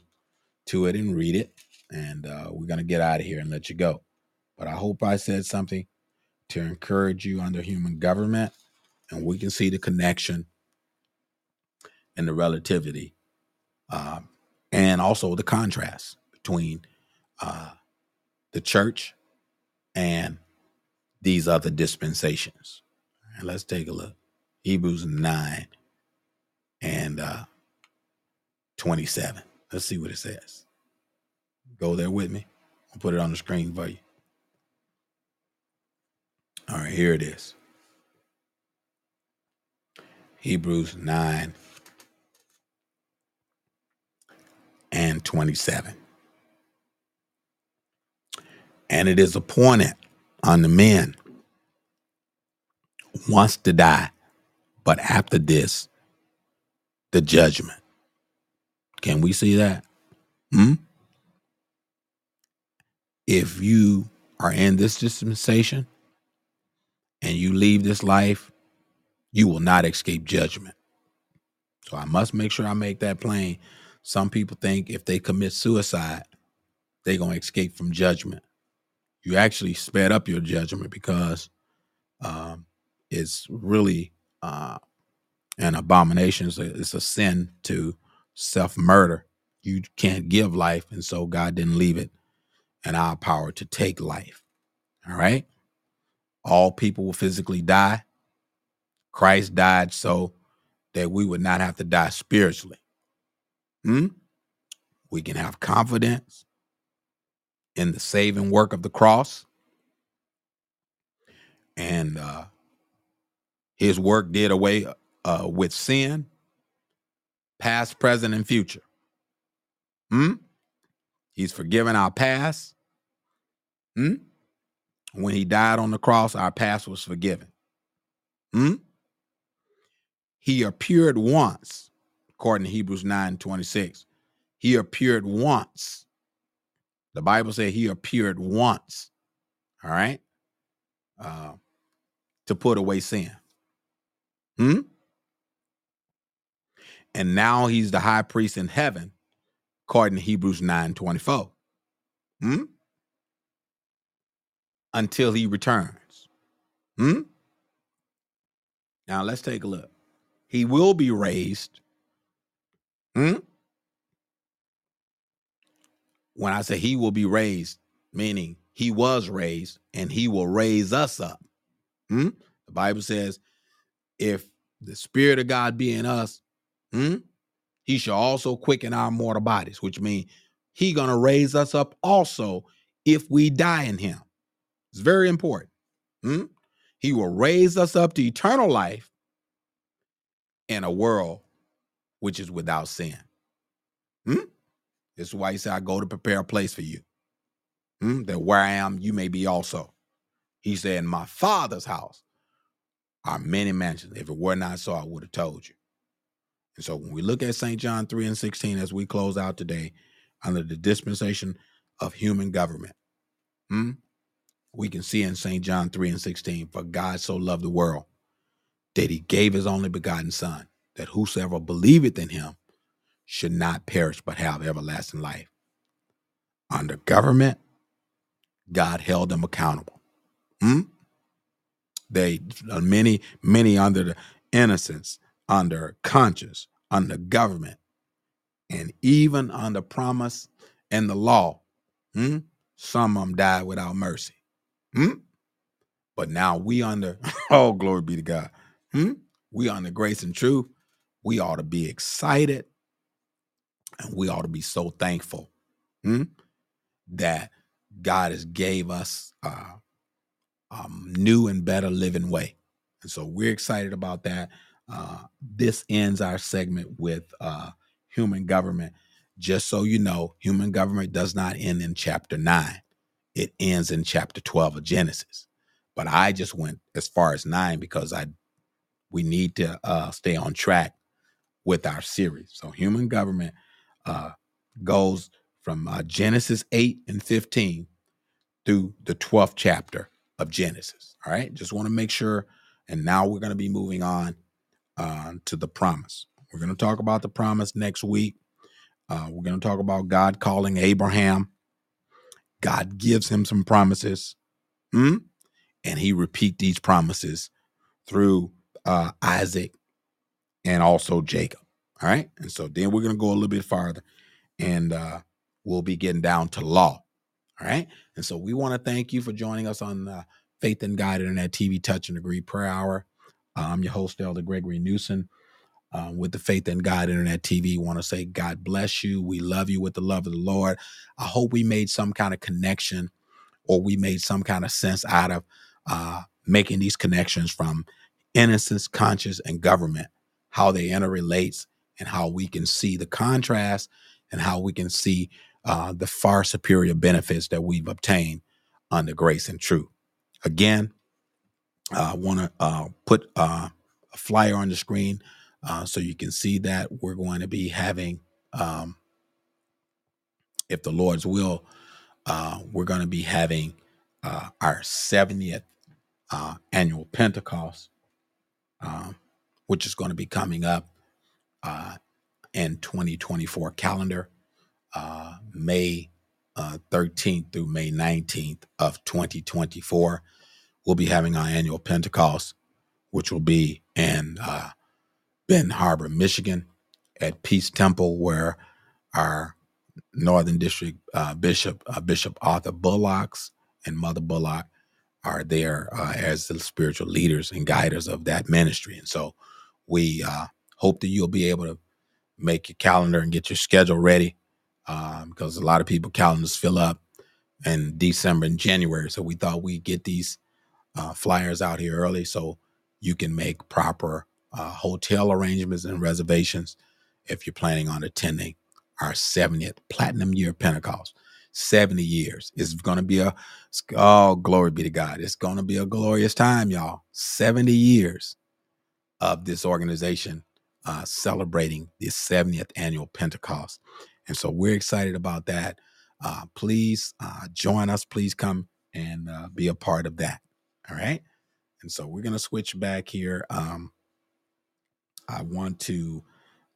to it and read it, and uh, we're going to get out of here and let you go. But I hope I said something to encourage you under human government, and we can see the connection and the relativity uh, and also the contrast between uh, the church and these other dispensations. And let's take a look. Hebrews nine and twenty-seven. Let's see what it says. Go there with me. I'll put it on the screen for you. All right, here it is. Hebrews nine and twenty-seven. And it is appointed unto men wants to die, but after this, the judgment. Can we see that? Hmm? If you are in this dispensation and you leave this life, you will not escape judgment. So I must make sure I make that plain. Some people think if they commit suicide, they're going to escape from judgment. You actually sped up your judgment because um, it's really uh, an abomination. It's a, it's a sin to self-murder. You can't give life, and so God didn't leave it in our power to take life. All right? All people will physically die. Christ died so that we would not have to die spiritually. Hmm? We can have confidence in the saving work of the cross. And uh, his work did away uh, with sin, past, present, and future. Hmm? He's forgiven our past. Hmm? When he died on the cross, our past was forgiven. Hmm? He appeared once, according to Hebrews nine twenty-six. He appeared once. The Bible said he appeared once, all right, uh, to put away sin. Hmm? And now he's the high priest in heaven, according to Hebrews nine twenty-four. Hmm? Until he returns. Hmm? Now let's take a look. He will be raised. Hmm? When I say he will be raised, meaning he was raised and he will raise us up. Hmm? The Bible says, if the Spirit of God be in us, hmm, he shall also quicken our mortal bodies, which means he's going to raise us up also if we die in him. It's very important. Hmm? He will raise us up to eternal life in a world which is without sin. Hmm? This is why he said, I go to prepare a place for you, hmm? that where I am, you may be also. He said, in my Father's house are many mansions. If it were not so, I would have told you. And so when we look at Saint John three and sixteen, as we close out today under the dispensation of human government, hmm? we can see in Saint John three and sixteen, for God so loved the world that he gave his only begotten son, that whosoever believeth in him should not perish, but have everlasting life. Under government, God held them accountable. Hmm? They, many, many under the innocence, under conscience, under government, and even under promise and the law, hmm? some of them died without mercy. Hmm? But now we under, oh, glory be to God. Hmm? We under grace and truth. We ought to be excited, and we ought to be so thankful hmm? that God has gave us uh, a new and better living way. And so we're excited about that. Uh, this ends our segment with uh, human government. Just so you know, human government does not end in chapter nine. It ends in chapter twelve of Genesis. But I just went as far as nine because I we need to uh, stay on track with our series. So human government uh, goes from uh, Genesis eight and fifteen through the twelfth chapter of Genesis. All right. Just want to make sure. And now we're going to be moving on uh, to the promise. We're going to talk about the promise next week. Uh, we're going to talk about God calling Abraham. God gives him some promises. Hmm? And he repeats these promises through uh, Isaac and also Jacob. All right. And so then we're going to go a little bit farther and uh, we'll be getting down to law. All right. And so we want to thank you for joining us on uh, Faith in God Internet T V Touch and Agree Prayer Hour. Uh, I'm your host, Elder Gregory Newsom, uh, with the Faith in God Internet T V. Want to say God bless you. We love you with the love of the Lord. I hope we made some kind of connection, or we made some kind of sense out of uh, making these connections from innocence, conscience, and government, how they interrelates, and how we can see the contrast, and how we can see uh, the far superior benefits that we've obtained under grace and truth. Again, I uh, want to uh, put uh, a flyer on the screen uh, so you can see that we're going to be having, um, if the Lord's will, uh, we're going to be having uh, our seventieth uh, annual Pentecost, uh, which is going to be coming up uh, in twenty twenty-four calendar, uh, May uh, thirteenth through May nineteenth of twenty twenty-four. We'll be having our annual Pentecost, which will be in uh, Benton Harbor, Michigan, at Peace Temple, where our Northern District uh, Bishop, uh, Bishop Arthur Bullocks and Mother Bullock are there uh, as the spiritual leaders and guiders of that ministry. And so we uh, hope that you'll be able to make your calendar and get your schedule ready uh, because a lot of people calendars fill up in December and January. So we thought we'd get these Uh, flyers out here early so you can make proper uh, hotel arrangements and reservations if you're planning on attending our seventieth Platinum Year Pentecost. seventy years. It's going to be a, oh, glory be to God. It's going to be a glorious time, y'all. seventy years of this organization uh, celebrating the seventieth annual Pentecost. And so we're excited about that. Uh, please uh, join us. Please come and uh, be a part of that. All right. And so we're going to switch back here. Um, I want to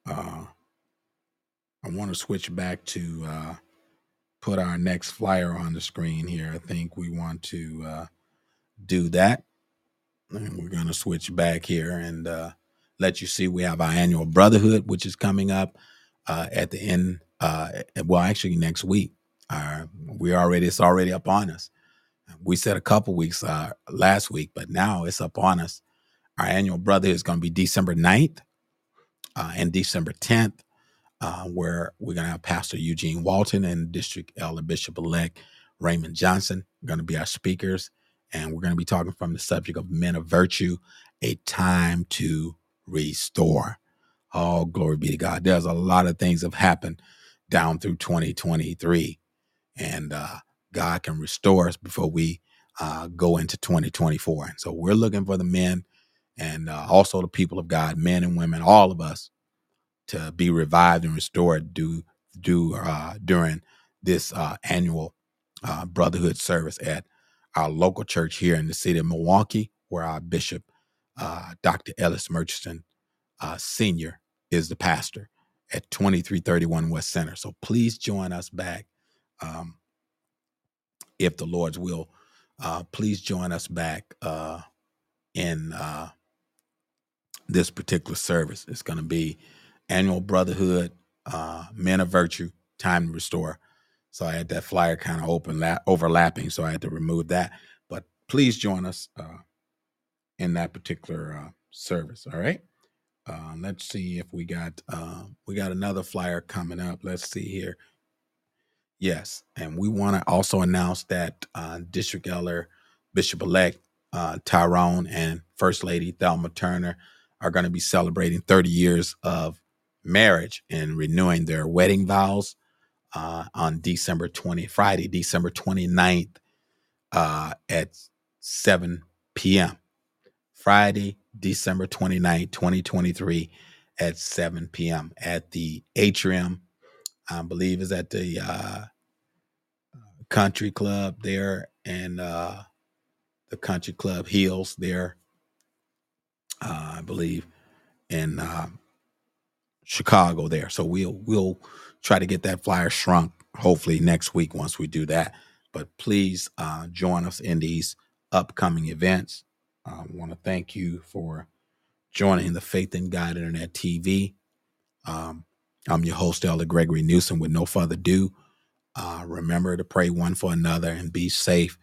uh, I want to switch back to uh, put our next flyer on the screen here. I think we want to uh, do that. And we're going to switch back here and uh, let you see we have our annual Brotherhood, which is coming up uh, at the end. Uh, well, actually, next week. Uh, we already it's already up on us. We said a couple weeks uh, last week, but now it's up on us. Our annual Brotherhood is going to be December ninth uh, and December tenth, uh, where we're going to have Pastor Eugene Walton and District Elder Bishop-elect Raymond Johnson going to be our speakers. And we're going to be talking from the subject of Men of Virtue, a time to restore. Oh, glory be to God. There's a lot of things have happened down through twenty twenty-three. And, uh, God can restore us before we uh, go into twenty twenty-four. And so we're looking for the men and uh, also the people of God, men and women, all of us, to be revived and restored due, due, uh, during this uh, annual uh, Brotherhood service at our local church here in the city of Milwaukee, where our bishop, uh, Doctor Ellis Murchison, uh, Senior, is the pastor at twenty-three thirty-one West Center. So please join us back. Um, If the Lord's will, uh, please join us back uh, in uh, this particular service. It's going to be annual Brotherhood, uh, Men of Virtue, Time to Restore. So I had that flyer kind of open la- overlapping, so I had to remove that. But please join us uh, in that particular uh, service. All right. Uh, let's see if we got uh, we got another flyer coming up. Let's see here. Yes, and we want to also announce that uh, District Elder, Bishop-elect uh, Tyrone and First Lady Thelma Turner are going to be celebrating thirty years of marriage and renewing their wedding vows uh, on December twentieth, Friday, December twenty-ninth uh, at seven p.m. Friday, December twenty-ninth, twenty twenty-three at seven p.m. at the atrium. I believe is at the uh, country club there and uh, the country club Hills there, uh, I believe, in uh, Chicago there. So we'll we'll try to get that flyer shrunk hopefully next week once we do that. But please uh, join us in these upcoming events. I want to thank you for joining the Faith in God Internet T V. Um, I'm your host, Elder Gregory Newsom. With no further ado, uh, remember to pray one for another and be safe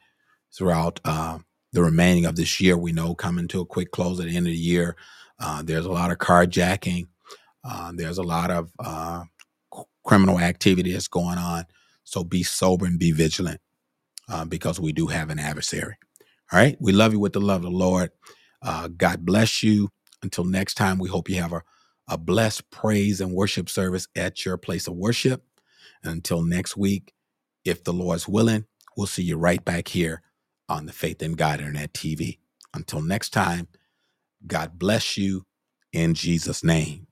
throughout uh, the remaining of this year. We know coming to a quick close at the end of the year, uh, there's a lot of carjacking. Uh, there's a lot of uh, criminal activity that's going on. So be sober and be vigilant uh, because we do have an adversary. All right. We love you with the love of the Lord. Uh, God bless you. Until next time, we hope you have a A blessed praise and worship service at your place of worship. And until next week, if the Lord's willing, we'll see you right back here on the Faith in God Internet T V. Until next time, God bless you in Jesus' name.